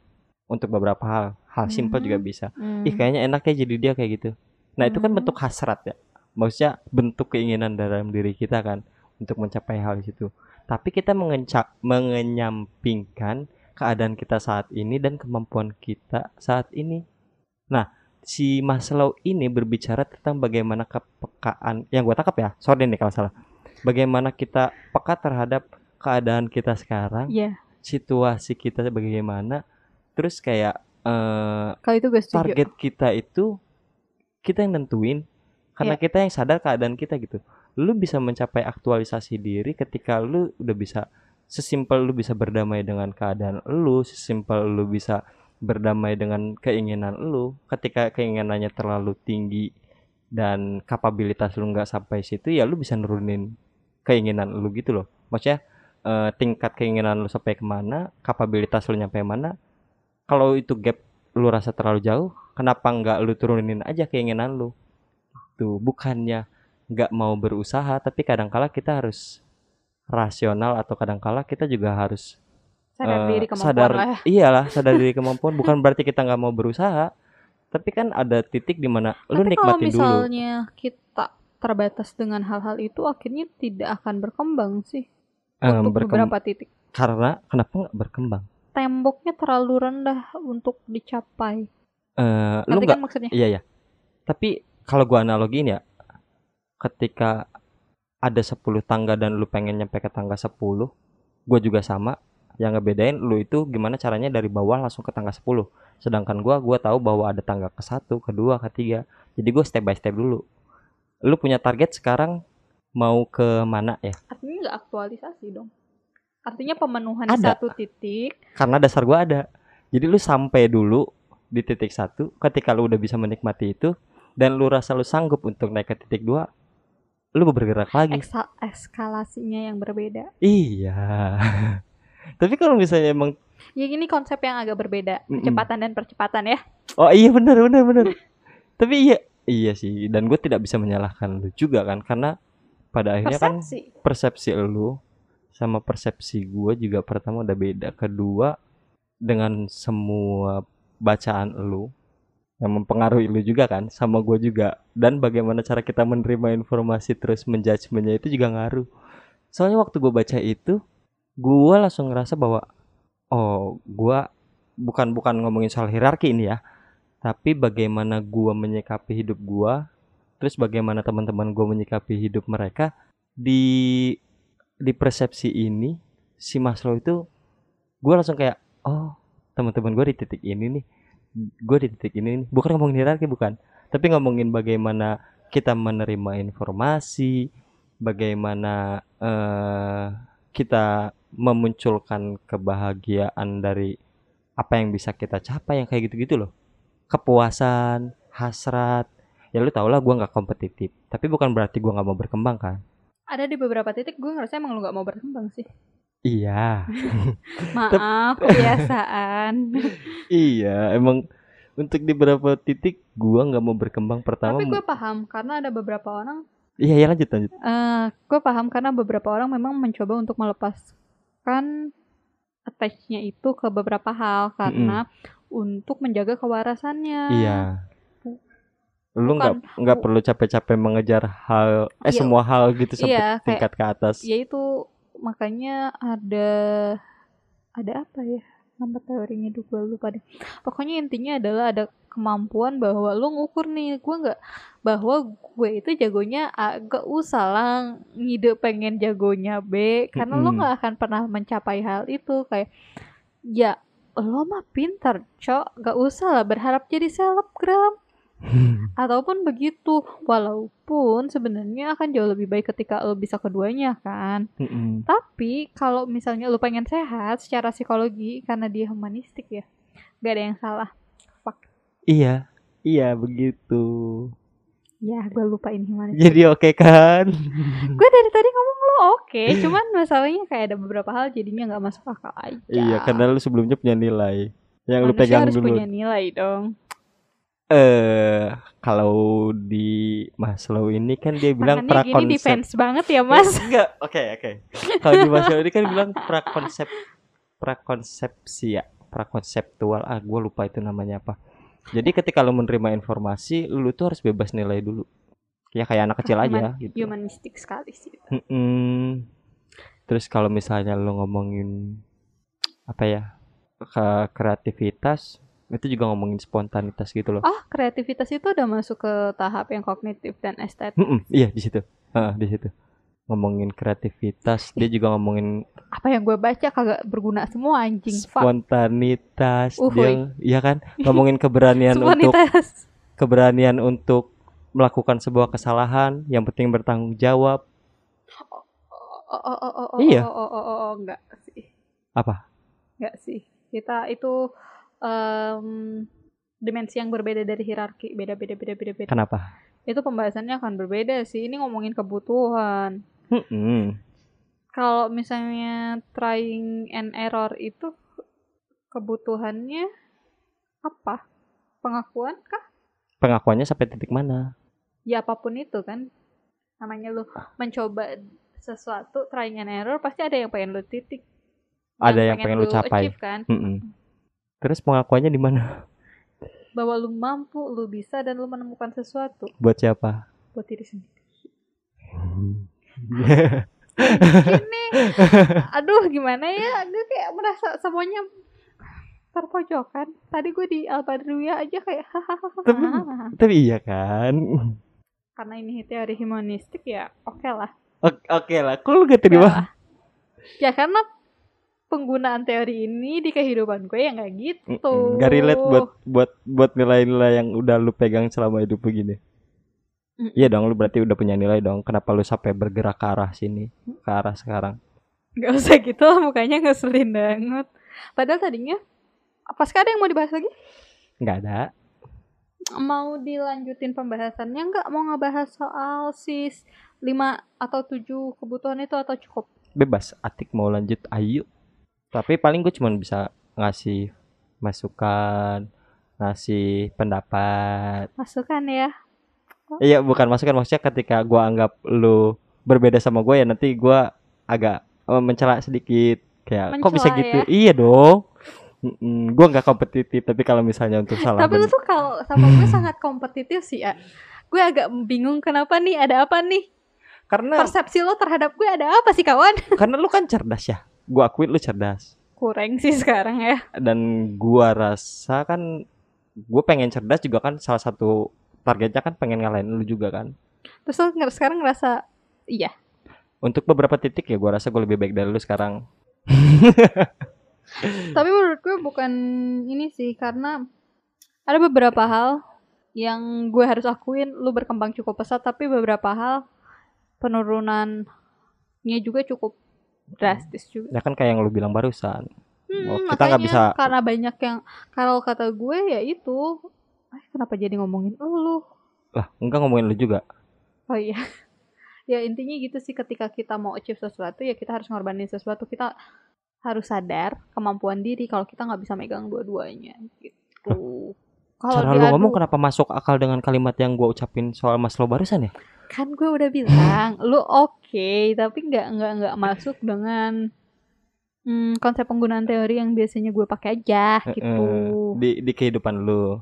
untuk beberapa hal. Hal simpel mm-hmm. juga bisa mm-hmm. ih kayaknya enak ya jadi dia kayak gitu. Nah itu kan mm-hmm. bentuk hasrat ya. Maksudnya bentuk keinginan dalam diri kita kan untuk mencapai hal itu. Tapi kita mengenca- mengenyampingkan keadaan kita saat ini dan kemampuan kita saat ini. Nah si Maslow ini berbicara tentang bagaimana kepekaan, yang gue tangkap ya, sorry nih kalau salah, bagaimana kita peka terhadap keadaan kita sekarang, yeah. situasi kita bagaimana, terus kayak uh, itu target kita itu kita yang nentuin, karena yeah. kita yang sadar keadaan kita gitu. Lu bisa mencapai aktualisasi diri ketika lu udah bisa, sesimpel lu bisa berdamai dengan keadaan lu, sesimpel lu bisa berdamai dengan keinginan lu. Ketika keinginannya terlalu tinggi dan kapabilitas lu gak sampai situ, ya lu bisa nurunin keinginan lu gitu loh. Maksudnya eh, tingkat keinginan lu sampai kemana, kapabilitas lu nyampe mana. Kalau itu gap lu rasa terlalu jauh, kenapa gak lu turunin aja keinginan lu gitu. Bukannya gak mau berusaha, tapi kadangkala kita harus rasional, atau kadangkala kita juga harus sadar diri kemampuan sadar, lah. Iyalah, sadar diri kemampuan. Bukan berarti kita nggak mau berusaha, tapi kan ada titik di mana lu nikmatin dulu. Tapi kalau misalnya kita terbatas dengan hal-hal itu, akhirnya tidak akan berkembang sih um, untuk berkemb- beberapa titik. Karena kenapa nggak berkembang? Temboknya terlalu rendah untuk dicapai. Uh, lu nggak? Kan iya ya. Tapi kalau gua analogiin ya, ketika ada sepuluh tangga dan lu pengen nyampe ke tangga sepuluh, gua juga sama. Yang ngebedain lu itu gimana caranya dari bawah langsung ke tangga sepuluh. Sedangkan gue, gue tahu bahwa ada tangga ke satu, ke dua, ke tiga. Jadi gue step by step dulu. Lu punya target sekarang mau ke mana ya? Artinya gak aktualisasi dong. Artinya pemenuhan ada. Satu titik. Karena dasar gue ada. Jadi lu sampai dulu di titik satu. Ketika lu udah bisa menikmati itu dan lu rasa lu sanggup untuk naik ke titik dua, lu bergerak lagi. Eksa- eskalasinya yang berbeda. Iya. Tapi kalau misalnya emang ya gini konsep yang agak berbeda, kecepatan mm-mm. dan percepatan ya. Oh iya benar benar benar. Tapi iya iya sih, dan gue tidak bisa menyalahkan lu juga kan, karena pada akhirnya persepsi. Kan persepsi lu sama persepsi gue juga pertama udah beda, kedua dengan semua bacaan lu yang mempengaruhi lu juga kan, sama gue juga, dan bagaimana cara kita menerima informasi terus menjudgementnya itu juga ngaruh. Soalnya waktu gue baca itu gue langsung ngerasa bahwa oh gue bukan bukan ngomongin soal hierarki ini ya, tapi bagaimana gue menyikapi hidup gue, terus bagaimana teman-teman gue menyikapi hidup mereka di di persepsi ini si Maslow itu. Gue langsung kayak oh teman-teman gue di titik ini nih, gue di titik ini nih. Bukan ngomongin hierarki bukan, tapi ngomongin bagaimana kita menerima informasi, bagaimana uh, kita memunculkan kebahagiaan dari apa yang bisa kita capai, yang kayak gitu-gitu loh. Kepuasan, hasrat. Ya lu tau lah gue gak kompetitif, tapi bukan berarti gue gak mau berkembang kan. Ada di beberapa titik gue ngerasa emang lu gak mau berkembang sih. Iya. Maaf, kebiasaan. Iya, emang untuk di beberapa titik gue gak mau berkembang. Pertama, tapi gue paham karena ada beberapa orang. Iya, iya lanjut, lanjut. Uh, gue paham karena beberapa orang memang mencoba untuk melepaskan attach-nya itu ke beberapa hal. Karena mm-hmm. untuk menjaga kewarasannya. Iya. Lu nggak nggak perlu capek-capek mengejar hal eh iya, semua hal gitu sampai iya, tingkat kayak, ke atas. Ya itu makanya ada ada apa ya nama teorinya, duh gue lupa deh. Pokoknya intinya adalah ada kemampuan bahwa lu ngukur nih, gue nggak, bahwa gue itu jagonya A, gak usah lah ngide pengen jagonya B karena mm-hmm. lu nggak akan pernah mencapai hal itu. Kayak ya lo mah pintar cok, gak usah lah berharap jadi selebgram. Ataupun begitu, walaupun sebenarnya akan jauh lebih baik ketika lo bisa keduanya kan. Mm-mm. Tapi kalau misalnya lo pengen sehat secara psikologi, karena dia humanistik ya, gak ada yang salah. Fuck. Iya, iya begitu. Ya gue lupain humanistik. Jadi oke okay, kan. Gue dari tadi ngomong lo oke okay, cuman masalahnya kayak ada beberapa hal jadinya gak masuk akal aja. Iya, karena lo sebelumnya punya nilai yang lo pegang dulu. Manusia harus punya nilai dong. Eh, uh, kalau di Maslow ini kan dia bilang prakonsep. Tangannya gini defense banget ya mas. Enggak, oke okay, oke okay. Kalau di Maslow ini kan bilang prakonsep prakonsepsi ya, prakonseptual. Ah, gue lupa itu namanya apa. Jadi ketika lo menerima informasi, lo tuh harus bebas nilai dulu. Ya kayak anak kecil aja gitu. Humanistik sekali sih. Mm-mm. Terus kalau misalnya lo ngomongin apa ya, ke- kreativitas, itu juga ngomongin spontanitas gitu loh. Oh, kreativitas itu udah masuk ke tahap yang kognitif dan estetik. Mm-mm, iya di situ, uh, di situ ngomongin kreativitas. Dia juga ngomongin apa yang gue baca kagak berguna semua anjing. Spontanitas, dia, iya kan? Ngomongin keberanian untuk keberanian untuk melakukan sebuah kesalahan. Yang penting bertanggung jawab. Oh, oh, oh, oh, oh, oh, iya. Oh, oh, oh, oh, oh, enggak sih. Apa? Enggak sih. Kita itu Um, dimensi yang berbeda dari hierarki. Beda-beda-beda-beda. Kenapa? Itu pembahasannya akan berbeda sih. Ini ngomongin kebutuhan. Mm-hmm. Kalau misalnya trying and error itu kebutuhannya apa? Pengakuan kah? Pengakuannya sampai titik mana? Ya apapun itu kan. Namanya lu mencoba sesuatu, trying and error, pasti ada yang pengen lu titik. Ada yang, yang pengen, pengen lu capai achieve, kan? Mm-hmm. Terus pengakuannya di mana? Bahwa lu mampu, lu bisa, dan lu menemukan sesuatu. Buat siapa? Buat diri sendiri. Gini, aduh gimana ya? Gue kayak merasa semuanya terpojokan. Tadi gue di Al-Badriyah aja kayak hahaha. Tapi, tapi iya kan? Karena ini teori humanistik ya, oke okay lah. Oke okay lah, kok lu gak terima? Ya karena penggunaan teori ini di kehidupan gue yang kayak gitu. Gak relate buat buat buat nilai-nilai yang udah lu pegang selama hidup begini. Mm-mm. Iya dong, lu berarti udah punya nilai dong. Kenapa lu sampai bergerak ke arah sini, ke arah sekarang? Gak usah gitu lah, mukanya ngeselin banget. Padahal tadinya, apakah ada yang mau dibahas lagi? Gak ada. Mau dilanjutin pembahasannya gak? Mau ngebahas soal sis lima atau tujuh kebutuhan itu atau cukup? Bebas, Atik mau lanjut, ayo. Tapi paling gue cuma bisa ngasih masukan, ngasih pendapat. Masukan ya? Oh. Iya, bukan masukan. Maksudnya ketika gue anggap lu berbeda sama gue ya, nanti gue agak mencela sedikit. Kayak, mencela, kok bisa gitu? Ya? Iya dong. Mm-mm, gue gak kompetitif, tapi kalau misalnya untuk salah. Tapi lu tuh kalau sama gue sangat kompetitif sih ya. Gue agak bingung kenapa nih, ada apa nih? Karena persepsi lu terhadap gue ada apa sih kawan? Karena lu kan cerdas ya. Gue akuin lu cerdas. Kurang sih sekarang ya. Dan gue rasa kan gue pengen cerdas juga kan, salah satu targetnya kan pengen ngalahin lu juga kan. Terus lu sekarang ngerasa iya. Untuk beberapa titik ya gue rasa gue lebih baik dari lu sekarang. Tapi menurut gue bukan ini sih, karena ada beberapa hal yang gue harus akuin lu berkembang cukup pesat, tapi beberapa hal penurunannya juga cukup drastis juga. Ya kan kayak yang lu bilang barusan. Hmm, kita nggak bisa karena banyak yang, kalau kata gue ya itu, ay, kenapa jadi ngomongin lu? Lah, enggak ngomongin lu juga. Oh iya. Ya intinya gitu sih, ketika kita mau achieve sesuatu ya kita harus ngorbanin sesuatu. Kita harus sadar kemampuan diri kalau kita nggak bisa megang dua-duanya gitu. Kalau cara lu ngomong kenapa masuk akal dengan kalimat yang gue ucapin soal Maslow barusan ya? Kan gue udah bilang lu oke, okay, tapi nggak nggak nggak masuk dengan hmm, konsep penggunaan teori yang biasanya gue pakai aja gitu. Di di kehidupan lu.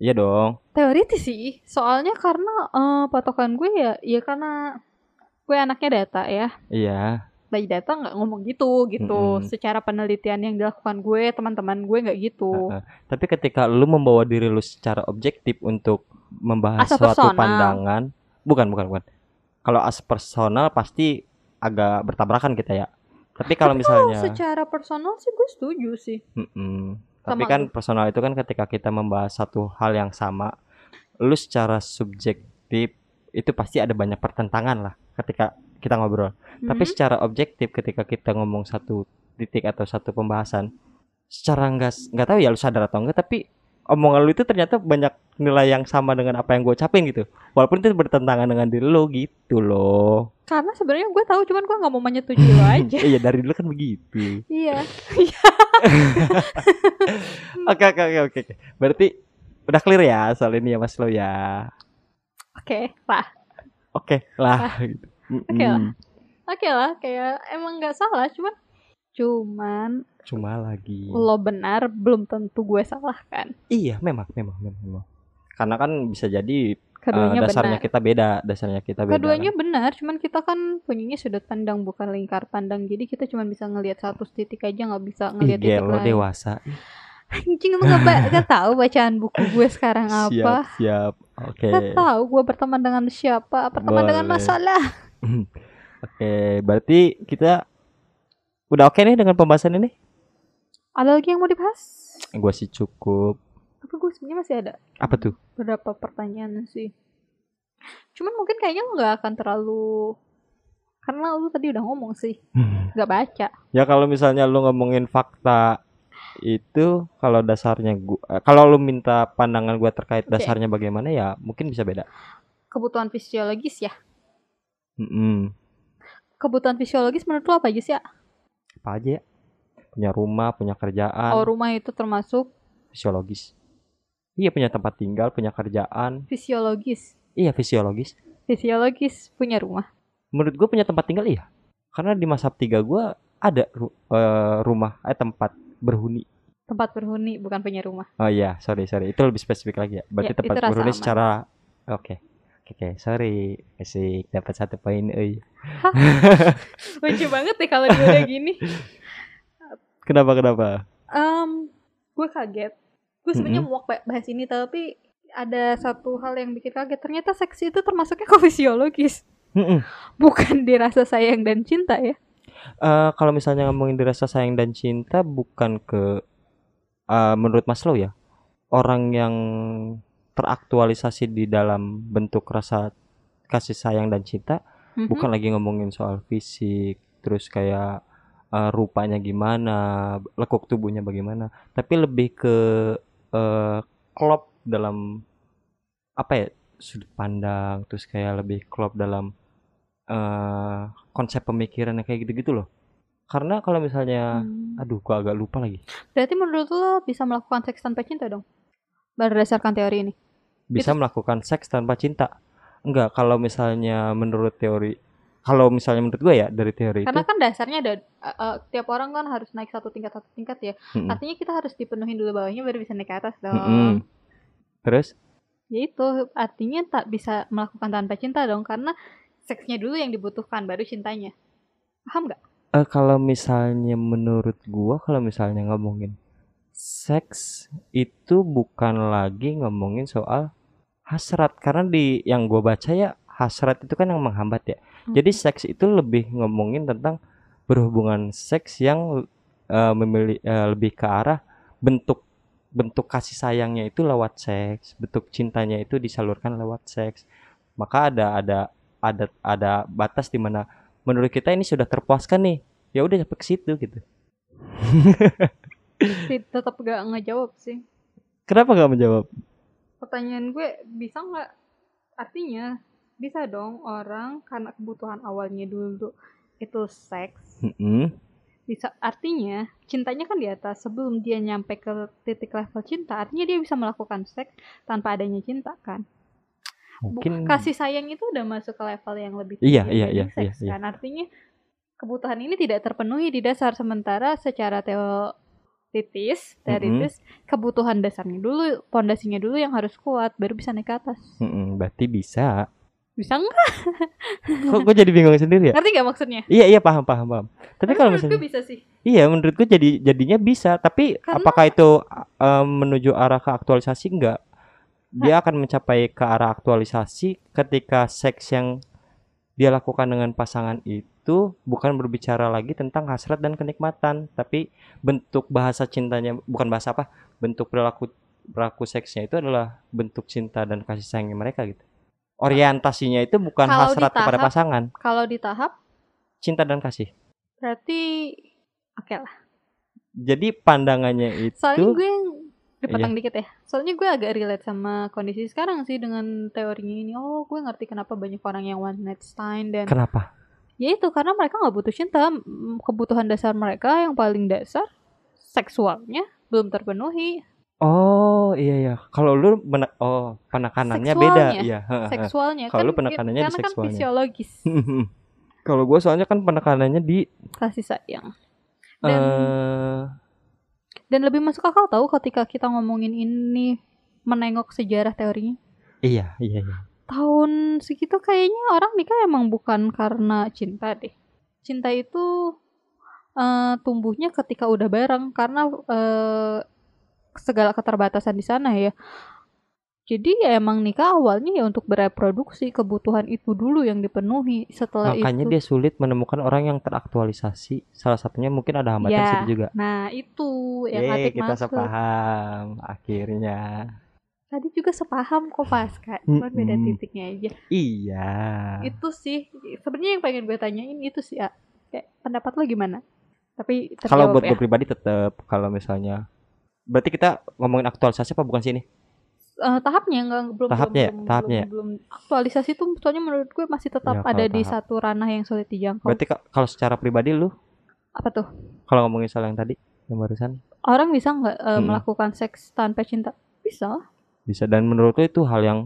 Iya dong. Teoritis sih. Soalnya karena uh, patokan gue ya, ya karena gue anaknya data ya. Iya. By data nggak ngomong gitu gitu. Mm-hmm. Secara penelitian yang dilakukan gue, teman-teman gue nggak gitu. Uh-huh. Tapi ketika lu membawa diri lu secara objektif untuk membahas as suatu personal pandangan, bukan bukan bukan. Kalau as personal pasti agak bertabrakan kita ya. Tapi kalau misalnya. Tapi secara personal sih gue setuju sih. Mm-mm. Tapi sama kan gue. Personal itu kan ketika kita membahas satu hal yang sama, lu secara subjektif itu pasti ada banyak pertentangan lah ketika kita ngobrol. Mm-hmm. Tapi secara objektif ketika kita ngomong satu titik atau satu pembahasan, secara nggak nggak tahu ya lu sadar atau enggak, tapi omongan lu itu ternyata banyak nilai yang sama dengan apa yang gue ucapin gitu. Walaupun itu bertentangan dengan diri lu gitu loh. Karena sebenarnya gue tahu, cuman gue nggak mau menyetujui lo aja. Iya dari dulu kan begitu. Iya. Oke oke oke oke. Berarti udah clear ya soal ini ya Maslow ya. Oke okay, lah. Oke okay, lah. Oke gitu. Okay, mm. lah. Oke okay, lah. Kayak emang nggak salah, cuman cuman. Cuma lagi. Lo benar belum tentu gue salah kan. Iya memang memang memang. memang. Karena kan bisa jadi. Keduanya uh, dasarnya benar. kita beda, dasarnya kita beda. Keduanya kan benar, cuman kita kan punyanya sudut pandang bukan lingkar pandang. Jadi kita cuma bisa ngelihat satu titik aja, nggak bisa ngelihat titik lain. Gelo dewasa. Anjing lu nggak ba- gak tahu bacaan buku gue sekarang apa? Siap, siap. Oke. Okay. Gak tahu gue berteman dengan siapa, berteman Boleh. dengan masalah. Oke, okay, berarti kita udah oke okay nih dengan pembahasan ini. Ada lagi yang mau dibahas? Gue sih cukup. Tapi gue sebenarnya masih ada. Apa tuh? Berapa pertanyaan sih. Cuman mungkin kayaknya nggak akan terlalu, karena lu tadi udah ngomong sih, nggak baca. Ya kalau misalnya lu ngomongin fakta itu, kalau dasarnya gue, kalau lu minta pandangan gue terkait okay. dasarnya bagaimana ya, mungkin bisa beda. Kebutuhan fisiologis ya. Mm-mm. Kebutuhan fisiologis menurut lu apa aja sih ya? Apa aja ya? Punya rumah, punya kerjaan. Oh rumah itu termasuk fisiologis. Iya punya tempat tinggal, punya kerjaan. Fisiologis. Iya fisiologis. Fisiologis punya rumah. Menurut gue punya tempat tinggal iya. Karena di mashab tiga gue ada ru- uh, rumah, eh tempat berhuni. Tempat berhuni bukan punya rumah. Oh iya sorry sorry, itu lebih spesifik lagi ya. Berarti ya, tempat berhuni aman. Secara Oke okay. Oke okay, sorry asik dapat satu poin. Lucu banget nih kalau gue udah gini. Kenapa kenapa? Um, gue kaget. Gue sebenarnya mm-hmm. mau bahas ini tapi ada satu hal yang bikin kaget. Ternyata seks itu termasuknya ke fisiologis. Mm-mm. Bukan dirasa sayang dan cinta ya. Uh, kalau misalnya ngomongin dirasa sayang dan cinta bukan ke uh, menurut Maslow ya. Orang yang teraktualisasi di dalam bentuk rasa kasih sayang dan cinta mm-hmm. bukan lagi ngomongin soal fisik terus kayak uh, rupanya gimana, lekuk tubuhnya bagaimana, tapi lebih ke Uh, klop dalam apa ya sudut pandang, terus kayak lebih klop dalam uh, konsep pemikiran yang kayak gitu-gitu loh. Karena kalau misalnya hmm. aduh gua agak lupa lagi. Berarti menurut lo bisa melakukan seks tanpa cinta dong? Berdasarkan teori ini bisa itu melakukan seks tanpa cinta? Enggak, kalau misalnya menurut teori, kalau misalnya menurut gue ya dari teori karena itu, kan dasarnya ada uh, uh, tiap orang kan harus naik satu tingkat satu tingkat ya. Mm-mm. Artinya kita harus dipenuhin dulu bawahnya baru bisa naik ke atas dong. Mm-mm. Terus? Ya itu artinya tak bisa melakukan tanpa cinta dong, karena seksnya dulu yang dibutuhkan baru cintanya. Paham nggak? Uh, kalau misalnya menurut gue, kalau misalnya ngomongin seks itu bukan lagi ngomongin soal hasrat, karena di yang gue baca ya hasrat itu kan yang menghambat ya. Hmm. Jadi seks itu lebih ngomongin tentang berhubungan seks yang uh, memilih uh, lebih ke arah bentuk bentuk kasih sayangnya itu lewat seks, bentuk cintanya itu disalurkan lewat seks. Maka ada ada ada ada batas di mana menurut kita ini sudah terpuaskan nih, ya udah sampai ke situ gitu. Tetap gak ngejawab sih. Kenapa gak menjawab? Pertanyaan gue bisa gak? Artinya bisa dong, orang karena kebutuhan awalnya dulu itu seks, mm-hmm. bisa, artinya cintanya kan di atas. Sebelum dia nyampe ke titik level cinta, artinya dia bisa melakukan seks tanpa adanya cinta kan. Mungkin... kasih sayang itu udah masuk ke level yang lebih tinggi. Iya, iya, iya, seks, iya, kan? Iya. Artinya kebutuhan ini tidak terpenuhi di dasar, sementara secara teo Titis, teoritis, mm-hmm. kebutuhan dasarnya dulu, pondasinya dulu yang harus kuat, baru bisa naik ke atas. Mm-mm, berarti bisa. Bisa enggak? Kok gue jadi bingung sendiri ya? Ngerti gak maksudnya? Iya, iya, paham, paham, paham. Tapi, tapi kalau misalnya gue bisa sih. Iya, menurut gue jadi, jadinya bisa. Tapi karena... apakah itu um, menuju arah ke aktualisasi? Enggak. Dia Hah? akan mencapai ke arah aktualisasi ketika seks yang dia lakukan dengan pasangan itu itu bukan berbicara lagi tentang hasrat dan kenikmatan, tapi bentuk bahasa cintanya, bukan bahasa apa, bentuk perilaku perilaku seksnya itu adalah bentuk cinta dan kasih sayangnya mereka gitu. Orientasinya itu bukan kalau hasrat ditahap, kepada pasangan. Kalau di tahap cinta dan kasih. Berarti oke lah. Jadi pandangannya itu. Soalnya gue dipotong iya. dikit ya. Soalnya gue agak relate sama kondisi sekarang sih dengan teorinya ini. Oh, gue ngerti kenapa banyak orang yang one night stand dan. Kenapa? Ya itu, karena mereka gak butuh cinta. Kebutuhan dasar mereka yang paling dasar, seksualnya, belum terpenuhi. Oh iya iya. Kalau lu mena- oh, penekanannya seksualnya. Beda ya, he, he. Seksualnya. Kalau kan, lu penekanannya di seksualnya. Karena kan fisiologis. Kalau gue soalnya kan penekanannya di kasih sayang. Dan uh... Dan lebih masuk akal tahu ketika kita ngomongin ini, menengok sejarah teorinya. Iya iya iya. Tahun segitu kayaknya orang nikah emang bukan karena cinta deh. Cinta itu uh, tumbuhnya ketika udah bareng, karena uh, segala keterbatasan di sana ya. Jadi ya emang nikah awalnya ya untuk bereproduksi, kebutuhan itu dulu yang dipenuhi. Setelah makanya itu, dia sulit menemukan orang yang teraktualisasi. Salah satunya mungkin ada hambatan ya, situ juga. Nah itu yang Yeay, kita masuk. Sepaham akhirnya. Tadi juga sepaham kok Pasca, cuma beda titiknya aja. Iya. Itu sih sebenarnya yang pengen gue tanyain itu sih, ya. Kayak pendapat lo gimana? Tapi kalau buat ya. Gue pribadi tetap, kalau misalnya berarti kita ngomongin aktualisasi apa bukan sih ini? Uh, tahapnya enggak belum tahapnya, belum, tahapnya. belum belum aktualisasi tuh soalnya menurut gue masih tetap ya, ada tahap. Di satu ranah yang sulit dijangkau. Berarti kalau secara pribadi lu apa tuh? Kalau ngomongin soal yang tadi yang barusan, orang bisa enggak uh, hmm. melakukan seks tanpa cinta? Bisa. Bisa, dan menurut lo itu hal yang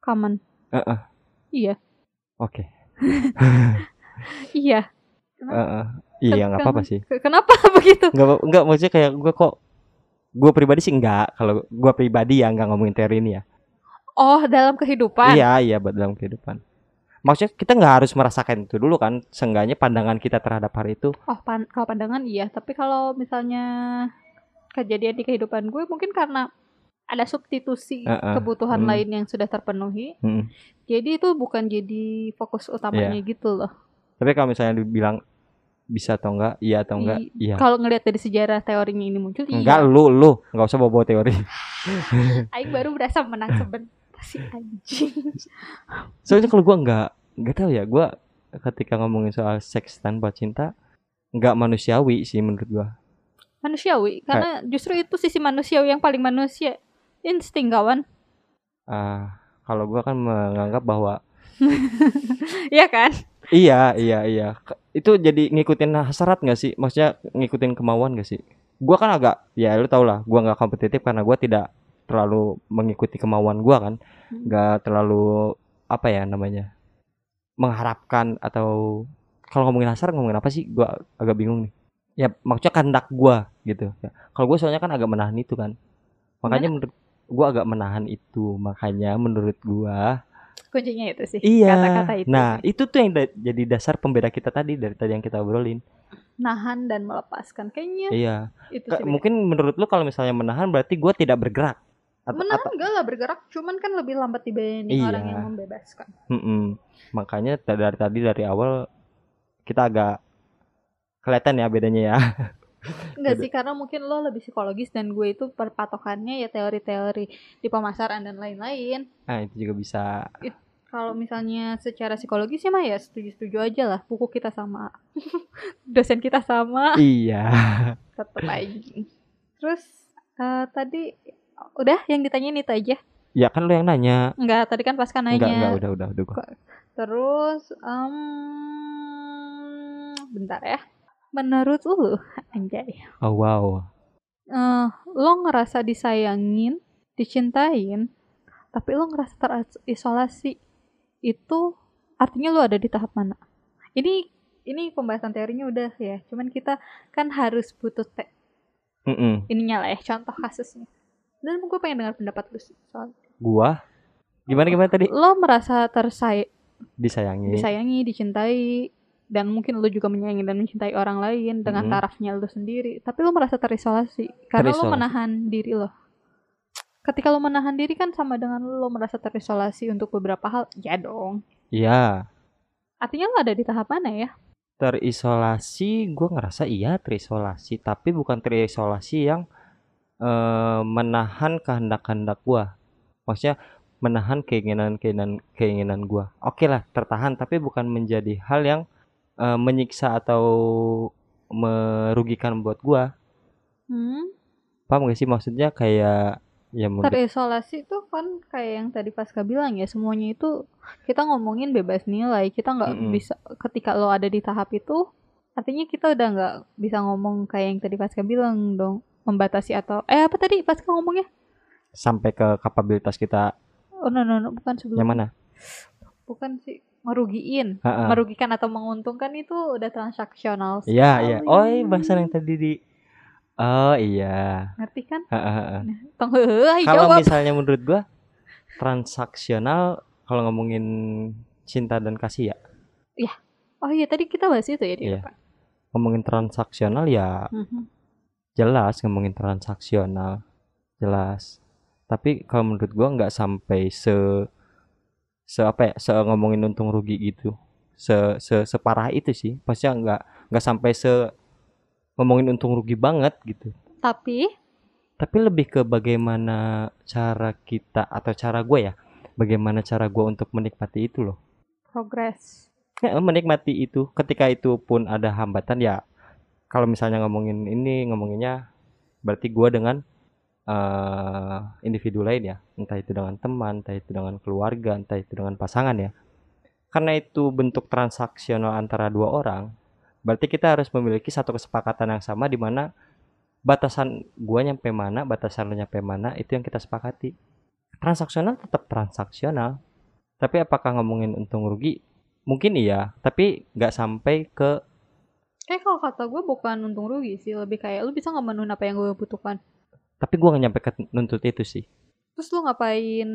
common. Uh-uh. Iya. Oke. Okay. iya. Uh-uh. Iya, nggak apa-apa sih. Kenapa begitu? Nggak, nggak maksudnya kayak gue kok, gue pribadi sih nggak. Kalau gue pribadi ya nggak ngomongin teori ini ya. Oh, dalam kehidupan? Iya, iya, dalam kehidupan. Maksudnya kita nggak harus merasakan itu dulu kan? Seenggaknya pandangan kita terhadap hal itu. Oh, pan- kalau pandangan iya. Tapi kalau misalnya kejadian di kehidupan gue mungkin karena ada substitusi uh-uh. kebutuhan hmm. lain yang sudah terpenuhi. Hmm. Jadi itu bukan jadi fokus utamanya yeah. gitu loh. Tapi kalau misalnya dibilang bisa atau enggak, iya atau enggak, I- iya. Kalau ngelihat dari sejarah teorinya ini muncul, enggak, iya. lu lu enggak usah bawa-bawa teori. Aing baru berasa menang sebentar si anjing. Soalnya kalau gue enggak, enggak tahu ya, gue ketika ngomongin soal seks tanpa cinta enggak manusiawi sih menurut gue. Manusiawi karena eh. justru itu sisi manusiawi yang paling manusia. Insting kawan. Uh, kalau gue kan menganggap bahwa iya kan? Iya, iya, iya. Itu jadi ngikutin hasrat gak sih? Maksudnya ngikutin kemauan gak sih? Gue kan agak, ya lu tau lah, gue gak kompetitif karena gue tidak terlalu mengikuti kemauan gue kan. Hmm. Gak terlalu, apa ya namanya, mengharapkan atau, kalau ngomongin hasrat ngomongin apa sih? Gue agak bingung nih. Ya maksudnya kehendak gue gitu. Kalau gue soalnya kan agak menahan itu kan. Makanya menurut gue agak menahan itu. Makanya menurut gue kuncinya itu sih, iya, kata-kata itu. Nah itu tuh yang da- jadi dasar pembeda kita tadi, dari tadi yang kita obrolin. Nahan dan melepaskan kayaknya. Iya itu sih. K- Mungkin menurut lu kalau misalnya menahan berarti gue tidak bergerak atau, menahan atau... enggak lah bergerak, cuman kan lebih lambat dibanding iya. orang yang membebaskan. Mm-mm. Makanya dari tadi dari awal kita agak kelihatan ya bedanya ya. Enggak sih, karena mungkin lo lebih psikologis dan gue itu perpatokannya ya teori-teori di pemasaran dan lain-lain. Nah itu juga bisa. It, Kalau misalnya secara psikologis ya mah ya setuju-setuju aja lah. Buku kita sama. Dosen kita sama. Iya. Tetep aja. Terus uh, tadi udah yang ditanyain itu aja. Ya kan lu yang nanya. Enggak, tadi kan Pasca nanya. Enggak, enggak, udah, udah, udah gua. Terus um, bentar ya. Menurut lu, anjay. Oh wow. Uh, lo ngerasa disayangin, dicintain, tapi lo ngerasa terisolasi. Itu artinya lo ada di tahap mana? Ini ini pembahasan teorinya udah ya. Cuman kita kan harus butuh te- ininya lah ya, contoh kasusnya. Dan gue pengen dengar pendapat lu sih soal. Gua? Gimana gimana tadi? Lo merasa tersay- disayangi, disayangi, dicintai, dan mungkin lo juga menyayangi dan mencintai orang lain dengan hmm. tarafnya lo sendiri. Tapi lo merasa terisolasi karena terisolasi. Lo menahan diri lo. Ketika lo menahan diri kan sama dengan lo merasa terisolasi untuk beberapa hal. Ya dong. Iya. Artinya lo ada di tahap mana ya? Terisolasi, gue ngerasa iya terisolasi. Tapi bukan terisolasi yang uh, menahan kehendak-kehendak gue. Maksudnya menahan keinginan-keinginan keinginan gue. Oke lah, tertahan. Tapi bukan menjadi hal yang uh, menyiksa atau merugikan buat gue. Hmm? Paham gak sih maksudnya kayak... Ya, terisolasi tuh kan kayak yang tadi Pasca bilang ya, semuanya itu kita ngomongin bebas nilai. Kita nggak mm-hmm. bisa ketika lo ada di tahap itu, artinya kita udah nggak bisa ngomong kayak yang tadi Pasca bilang dong, membatasi atau eh apa tadi Pasca ngomongnya? Sampai ke kapabilitas kita. Oh no no, no bukan sebelum. Yang mana? Bukan sih merugiin, Ha-ha. merugikan atau menguntungkan itu udah transaksional. Iya iya. Oh bahasan yang tadi di. Oh iya. Ngerti kan? Nah, tunggu, ayo kalau jawab. Misalnya menurut gue transaksional kalau ngomongin cinta dan kasih ya. Iya. Oh iya tadi kita bahas itu ya di iya. depan. Ngomongin transaksional ya. Mm-hmm. Jelas ngomongin transaksional. Jelas. Tapi kalau menurut gue nggak sampai se se apa ya, se ngomongin untung rugi gitu. Se se separah itu sih. Pastinya nggak nggak sampai se ngomongin untung rugi banget gitu. Tapi? Tapi lebih ke bagaimana cara kita atau cara gue ya, bagaimana cara gue untuk menikmati itu loh. Progress. Ya, menikmati itu. Ketika itu pun ada hambatan ya. Kalau misalnya ngomongin ini, ngomonginnya berarti gue dengan uh, individu lain ya. Entah itu dengan teman, entah itu dengan keluarga, entah itu dengan pasangan ya. Karena itu bentuk transaksional antara dua orang. Berarti kita harus memiliki satu kesepakatan yang sama di mana batasan gua nyampe mana, batasan lu nyampe mana, itu yang kita sepakati. Transaksional tetap transaksional. Tapi apakah ngomongin untung rugi? Mungkin iya, tapi enggak sampai ke kayak kalau kata gua bukan untung rugi sih, lebih kayak lu bisa enggak menuhin apa yang gua butuhkan. Tapi gua enggak nyampe ke nuntut itu sih. Terus lu ngapain?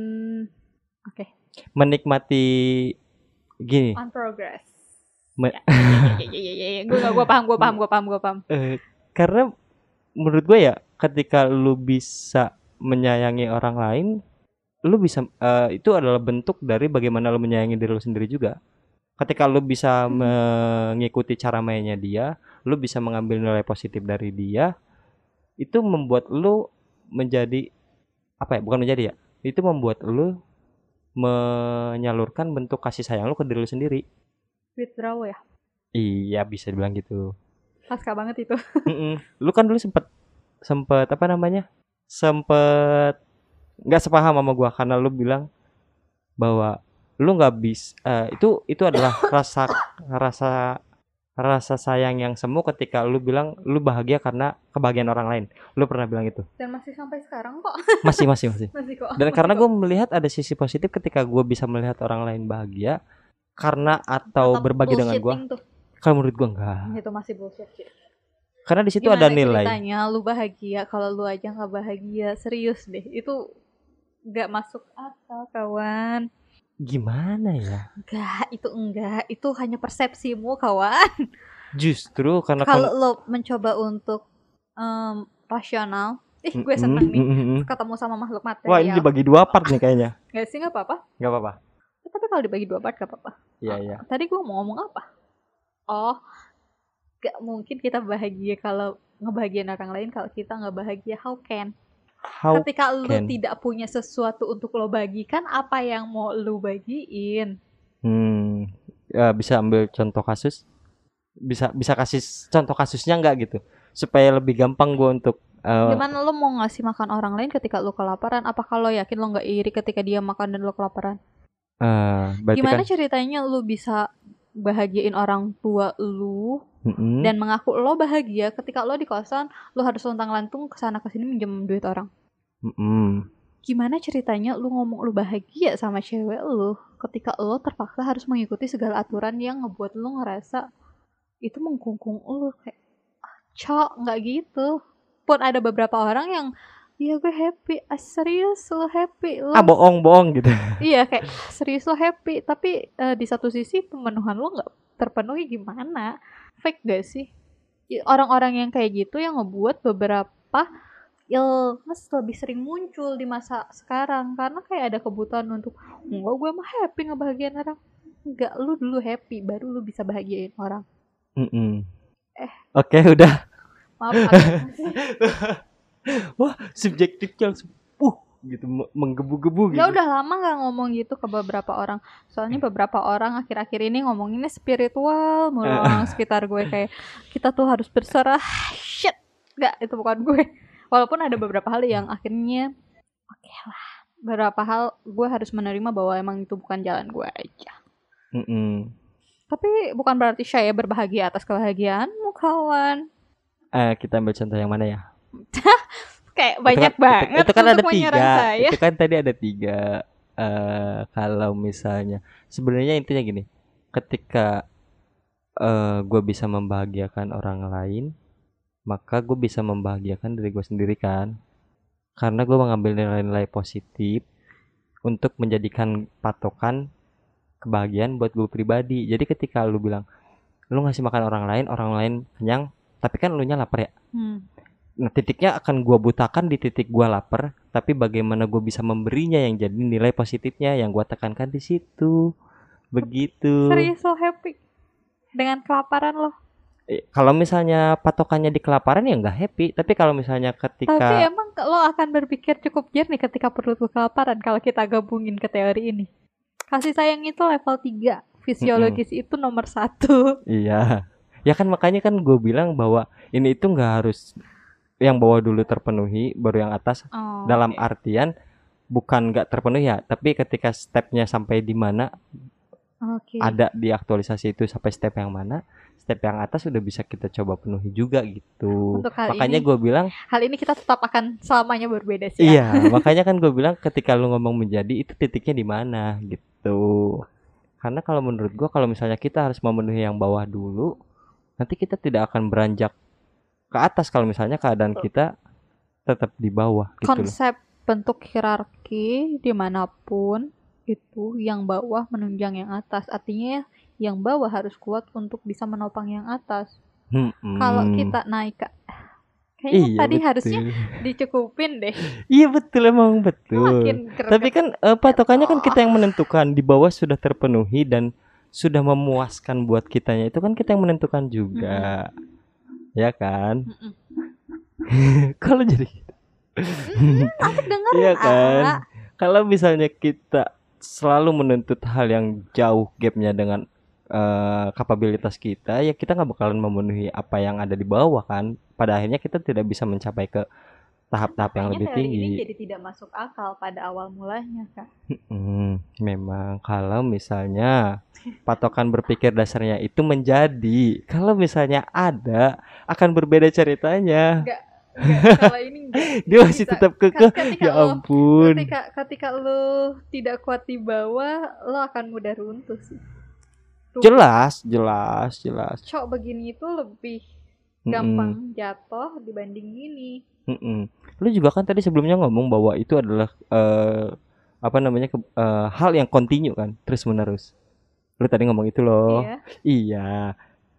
Oke. Okay. Menikmati gini. On progress. Me- ya, ya, ya, ya, ya. Gue gak, gue paham, gue paham, gue paham, gue paham. Uh, karena menurut gue ya, ketika lu bisa menyayangi orang lain, lu bisa uh, itu adalah bentuk dari bagaimana lu menyayangi diri lu sendiri juga. Ketika lu bisa hmm. mengikuti cara mainnya dia, lu bisa mengambil nilai positif dari dia, itu membuat lu menjadi apa ya? Bukan menjadi ya? Itu membuat lu menyalurkan bentuk kasih sayang lu ke diri lu sendiri. Withdraw ya? Iya bisa dibilang gitu. Pasca banget itu. Mm-mm. Lu kan dulu sempet sempet apa namanya sempet nggak sepaham sama gua karena lu bilang bahwa lu nggak bisa uh, itu itu adalah rasa rasa rasa sayang yang semu ketika lu bilang lu bahagia karena kebahagiaan orang lain. Lu pernah bilang itu. Dan masih sampai sekarang kok. Masih masih masih. Masih kok. Dan masih karena kok. Gua melihat ada sisi positif ketika gua bisa melihat orang lain bahagia. Karena atau tetap berbagi dengan gue, kalau menurut gue enggak. Itu masih bullshit sih. Karena di situ ada nilai. Gimana ceritanya lu bahagia kalau lu aja nggak bahagia? Serius deh, itu nggak masuk akal kawan. Gimana ya? Enggak, itu enggak, itu hanya persepsimu kawan. Justru karena kalau kon- lo mencoba untuk um, rasional, ih gue seneng mm-hmm, nih mm-hmm. ketemu sama makhluk material. Wah ini dibagi dua part nih kayaknya. Gak sih nggak apa-apa? Nggak apa-apa. Tapi kalau dibagi dua part gak apa-apa. Iya, iya. Tadi gue mau ngomong apa? Oh, gak mungkin kita bahagia kalau ngebahagiain orang lain kalau kita gak bahagia. How can? How ketika lu can... tidak punya sesuatu untuk lo bagikan, apa yang mau lu bagiin? Hmm, ya, bisa ambil contoh kasus? Bisa bisa kasih contoh kasusnya nggak gitu? Supaya lebih gampang gue untuk uh... gimana lo mau ngasih makan orang lain ketika lo kelaparan? Apakah lo yakin lo nggak iri ketika dia makan dan lo kelaparan? Uh, gimana kan... ceritanya lo bisa bahagiain orang tua lu mm-hmm. dan mengaku lo bahagia ketika lo di kosan lo harus lontang-lantung kesana kesini minjem duit orang? Mm-hmm. Gimana ceritanya lu ngomong lu bahagia sama cewek lu ketika lo terpaksa harus mengikuti segala aturan yang ngebuat lu ngerasa itu mengkungkung lu? Kayak ah, cok, nggak gitu. Pun ada beberapa orang yang iya gue happy, ah, serius lo happy lo. Ah bohong-bohong gitu. Iya kayak serius lo happy, tapi uh, di satu sisi pemenuhan lo nggak terpenuhi gimana? Fake gak sih? Orang-orang yang kayak gitu yang ngebuat beberapa illness lebih sering muncul di masa sekarang karena kayak ada kebutuhan untuk enggak gue mah happy ngebahagiain orang. Enggak, lu dulu happy baru lu bisa bahagiain orang. Mm-mm. Eh. Oke okay, udah. Maaf. Wah, subjektifnya langsung uh, gitu menggebu-gebu gitu. Ya udah lama gak ngomong gitu ke beberapa orang. Soalnya beberapa orang akhir-akhir ini ngomonginnya spiritual, mulu orang sekitar gue kayak kita tuh harus berserah. Shit. Enggak, itu bukan gue. Walaupun ada beberapa hal yang akhirnya oke okay lah. Beberapa hal gue harus menerima bahwa emang itu bukan jalan gue aja. Mm-mm. Tapi bukan berarti saya berbahagia atas kebahagiaanmu, kawan. Eh, kita ambil contoh yang mana ya? Kayak banyak itu kan, banget itu, itu kan ada tiga saya. Itu kan tadi ada tiga uh, kalau misalnya sebenarnya intinya gini, ketika uh, gue bisa membahagiakan orang lain maka gue bisa membahagiakan diri gue sendiri kan, karena gue mengambil nilai-nilai positif untuk menjadikan patokan kebahagiaan buat gue pribadi. Jadi ketika lu bilang lu ngasih makan orang lain, orang lain kenyang tapi kan lu nya lapar ya. hmm. Nah titiknya akan gue butakan di titik gue lapar, tapi bagaimana gue bisa memberinya yang jadi nilai positifnya yang gue tekankan di situ. Begitu. Serius lo happy dengan kelaparan lo? Eh, kalau misalnya patokannya di kelaparan ya nggak happy, tapi kalau misalnya ketika tapi emang lo akan berpikir cukup jernih ketika perut lo kelaparan kalau kita gabungin ke teori ini. Kasih sayang itu level tiga, fisiologis mm-hmm. itu nomor satu. Iya, ya kan makanya kan gue bilang bahwa ini itu nggak harus yang bawah dulu terpenuhi baru yang atas. Oh, dalam okay. artian bukan nggak terpenuhi ya, tapi ketika stepnya sampai di mana okay. ada di aktualisasi itu sampai step yang mana, step yang atas udah bisa kita coba penuhi juga gitu. Makanya gue bilang hal ini kita tetap akan selamanya berbeda sih. Iya, makanya kan gue bilang ketika lu ngomong menjadi itu titiknya di mana gitu. Karena kalau menurut gue kalau misalnya kita harus memenuhi yang bawah dulu, nanti kita tidak akan beranjak ke atas kalau misalnya keadaan kita tetap di bawah. Konsep gitu bentuk hierarki dimanapun itu yang bawah menunjang yang atas, artinya yang bawah harus kuat untuk bisa menopang yang atas. Hmm, hmm. Kalau kita naik ke kayaknya iya, tadi betul. Harusnya dicukupin deh. Iya betul, emang betul. Tapi kan uh, patokannya kan kita yang menentukan, di bawah sudah terpenuhi dan sudah memuaskan buat kitanya itu kan kita yang menentukan juga. Hmm. Ya kan? Kalau jadi asik dengerin. Iya kan? Kalau misalnya kita selalu menuntut hal yang jauh gapnya dengan uh, kapabilitas kita, ya kita gak bakalan memenuhi apa yang ada di bawah kan? Pada akhirnya kita tidak bisa mencapai ke tahap-tahap yang lebih tinggi. Ini jadi tidak masuk akal pada awal mulanya kan? Memang kalau misalnya patokan berpikir dasarnya itu menjadi, kalau misalnya ada akan berbeda ceritanya. Enggak, enggak kalau ini enggak, dia masih bisa tetap kekeh. Ya ampun. Lo, ketika ketika lo tidak kuat di bawah, lo akan mudah runtuh sih. Tuh. Jelas, jelas, jelas. Cok begini itu lebih gampang mm-mm. jatuh dibanding gini. Mm-mm. Lo juga kan tadi sebelumnya ngomong bahwa itu adalah uh, apa namanya ke, uh, hal yang kontinu kan terus menerus. Lu tadi ngomong itu loh. Iya, iya.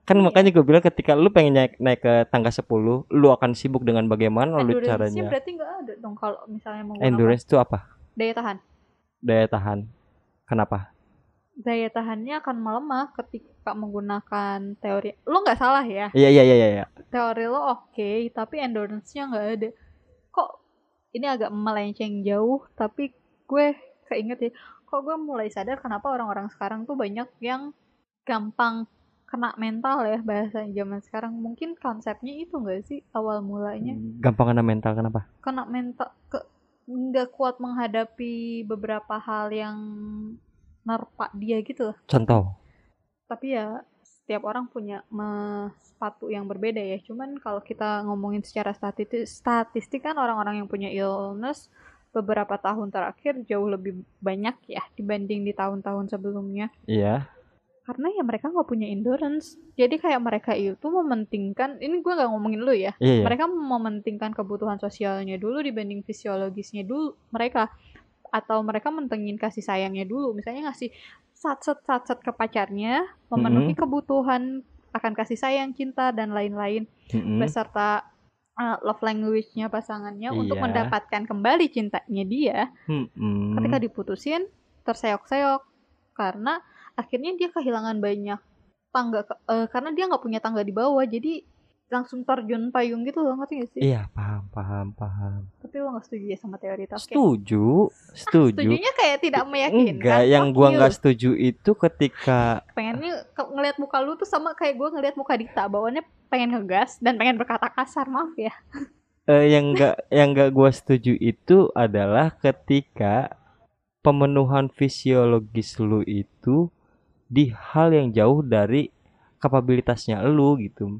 Kan iya. Makanya gue bilang ketika lu pengen naik, naik ke tangga sepuluh, lu akan sibuk dengan bagaimana endurance lu caranya. Endurance berarti gak ada dong kalau misalnya menggunakan endurance itu apa? Daya tahan. Daya tahan. Kenapa? Daya tahannya akan melemah ketika menggunakan teori. Lu gak salah ya? Iya iya iya iya. Teori lu oke, okay, tapi endurance-nya gak ada. Kok ini agak melenceng jauh, tapi gue keinget ya, kok gue mulai sadar kenapa orang-orang sekarang tuh banyak yang gampang kena mental ya bahasa zaman sekarang. Mungkin konsepnya itu gak sih awal mulanya? Gampang kena mental, kenapa? Kena mental, ke, gak kuat menghadapi beberapa hal yang nerpa dia gitu. Contoh? Tapi ya setiap orang punya me, sepatu yang berbeda ya. Cuman kalau kita ngomongin secara statistik, statistik kan orang-orang yang punya illness beberapa tahun terakhir jauh lebih banyak ya dibanding di tahun-tahun sebelumnya. Iya. Karena ya mereka nggak punya endurance. Jadi kayak mereka itu mementingkan, ini gue nggak ngomongin lu ya. Iya. Mereka mementingkan kebutuhan sosialnya dulu dibanding fisiologisnya dulu mereka. Atau mereka mentengin kasih sayangnya dulu. Misalnya ngasih satset-satset ke pacarnya, memenuhi mm-hmm. kebutuhan akan kasih sayang, cinta, dan lain-lain, mm-hmm. beserta uh, love language-nya pasangannya, iya. untuk mendapatkan kembali cintanya dia, mm-hmm. ketika diputusin, terseok-seok, karena akhirnya dia kehilangan banyak tangga, uh, karena dia nggak punya tangga di bawah, jadi langsung terjun payung gitu loh, ngerti gak sih? Iya, paham, paham, paham. Tapi lo gak setuju ya sama teori itu? Setuju, setuju. Ah, setujunya kayak tidak meyakinkan. Enggak, yang gue gak setuju itu ketika pengennya ngelihat muka lu tuh sama kayak gue ngelihat muka Dita, bawaannya pengen ngegas dan pengen berkata kasar, maaf ya. Eh, yang gak, yang gak gue setuju itu adalah ketika pemenuhan fisiologis lu itu di hal yang jauh dari kapabilitasnya lu gitu.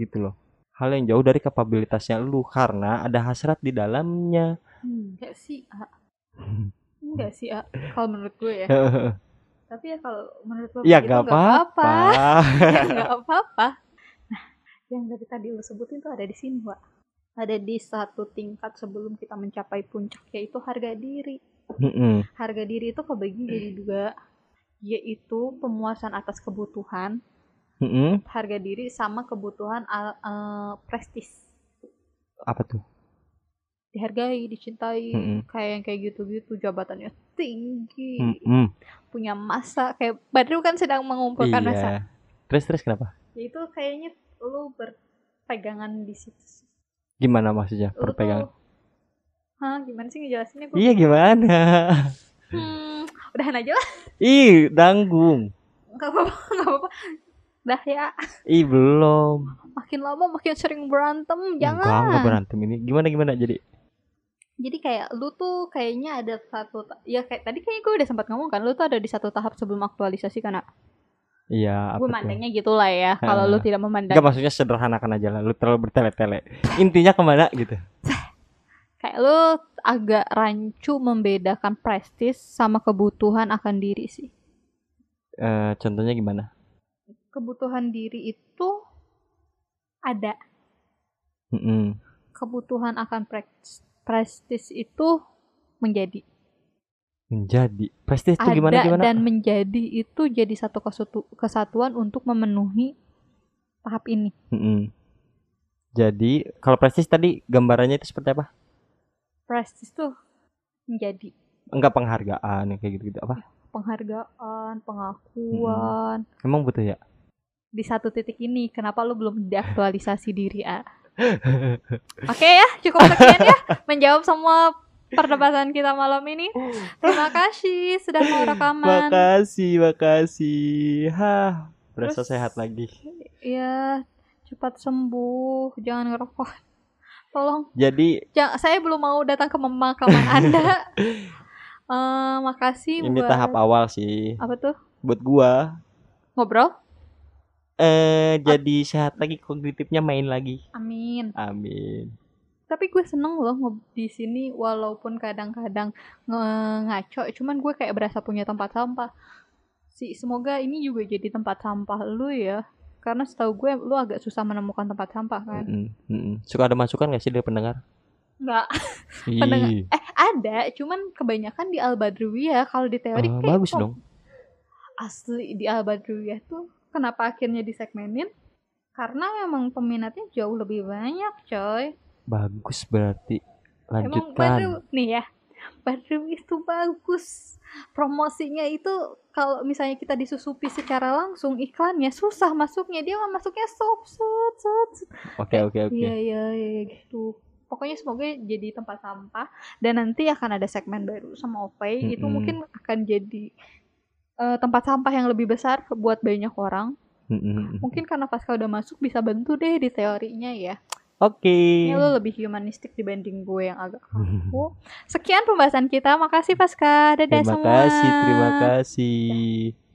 Gitu loh, hal yang jauh dari kapabilitasnya lu, karena ada hasrat di dalamnya. Enggak sih, A. Enggak sih, A. Kalau menurut gue ya. Tapi ya kalau menurut gue ya, enggak apa-apa. Ya enggak apa-apa. Nah, yang dari tadi lu sebutin tuh ada di sini, Wak. Ada di satu tingkat sebelum kita mencapai puncak, yaitu harga diri. Mm-hmm. Harga diri itu kebagi jadi dua, yaitu pemuasan atas kebutuhan. Mm-hmm. Harga diri sama kebutuhan uh, prestis. Apa tuh? Dihargai, dicintai, mm-hmm. kayak yang kayak gitu-gitu, jabatannya tinggi, mm-hmm. punya masa. Kayak Badru kan sedang mengumpulkan, iya. masa. Terus terus kenapa? Ya itu kayaknya lu berpegangan di situ. Gimana maksudnya berpegangan? Hah, gimana sih ngejelasinnya? Gua iya gimana? Hmm, udahan aja lah. Ih, tanggung. Gak apa-apa, gak apa-apa. Dah ya. Ih belum. Makin lama makin sering berantem. Jangan. Enggak, enggak berantem ini. Gimana-gimana jadi? Jadi kayak lu tuh kayaknya ada satu ta- ya kayak tadi kayaknya gue udah sempat ngomong kan, lu tuh ada di satu tahap sebelum aktualisasi kan, Nak? Iya. Gue mandangnya gitulah ya. Kalau lu tidak memandang. Enggak, maksudnya sederhanakan aja lah. Lu terlalu bertele-tele. Intinya kemana gitu. Kayak lu agak rancu membedakan prestis sama kebutuhan akan diri sih. E, contohnya gimana? Kebutuhan diri itu ada. Mm-hmm. Kebutuhan akan pre- prestis itu menjadi. Menjadi. Prestis itu gimana gimana? Ada dan menjadi itu jadi satu kesutu- kesatuan untuk memenuhi tahap ini. Mm-hmm. Jadi kalau prestis tadi gambarannya itu seperti apa? Prestis tuh menjadi. Enggak, penghargaan kayak gitu-gitu apa? Penghargaan, pengakuan. Mm-hmm. Emang butuh ya? Di satu titik ini, kenapa lu belum deaktualisasi diri, A? Oke okay ya, cukup sekian ya menjawab semua perdebatan kita malam ini. Terima kasih sudah mau rekaman. Makasih, makasih. Hah, berasa terus, sehat lagi. Iya, cepat sembuh, jangan ngerokok. Tolong. Jadi, ja- saya belum mau datang ke pemakaman Anda. Uh, makasih. Ini buat tahap awal sih. Apa tuh? Buat gua ngobrol. Eh, jadi A- sehat lagi, kognitifnya main lagi. Amin. Amin. Tapi gue seneng loh ngob- di sini walaupun kadang-kadang nge- ngaco, cuman gue kayak berasa punya tempat sampah. Si semoga ini juga jadi tempat sampah lu ya. Karena setahu gue lu agak susah menemukan tempat sampah kan. Mm-hmm. Mm-hmm. Suka ada masukan enggak sih dari pendengar? Enggak. Pendengar. Eh, ada, cuman kebanyakan di Al-Badriyah. Kalau di teori uh, kayak bagus dong. Asli di Al-Badriyah tuh kenapa akhirnya disegmenin? Karena memang peminatnya jauh lebih banyak, coy. Bagus berarti. Lanjutkan. Emang Badru nih ya. Badru itu bagus. Promosinya itu kalau misalnya kita disusupi secara langsung iklannya susah masuknya. Dia masuknya soft, soft, soft. Oke, oke, oke. Iya, iya, gitu. pokoknya semoga jadi tempat sampah. Dan nanti akan ada segmen baru sama Opay, mm-hmm. itu mungkin akan jadi uh, tempat sampah yang lebih besar buat banyak orang. Mm-hmm. Mungkin karena Pasca udah masuk bisa bantu deh di teorinya ya. Oke. Okay. Ini lo lebih humanistik dibanding gue yang agak kaku. Sekian pembahasan kita. Makasih Pasca. Dadah terima semua. Terima kasih, terima kasih. Ya.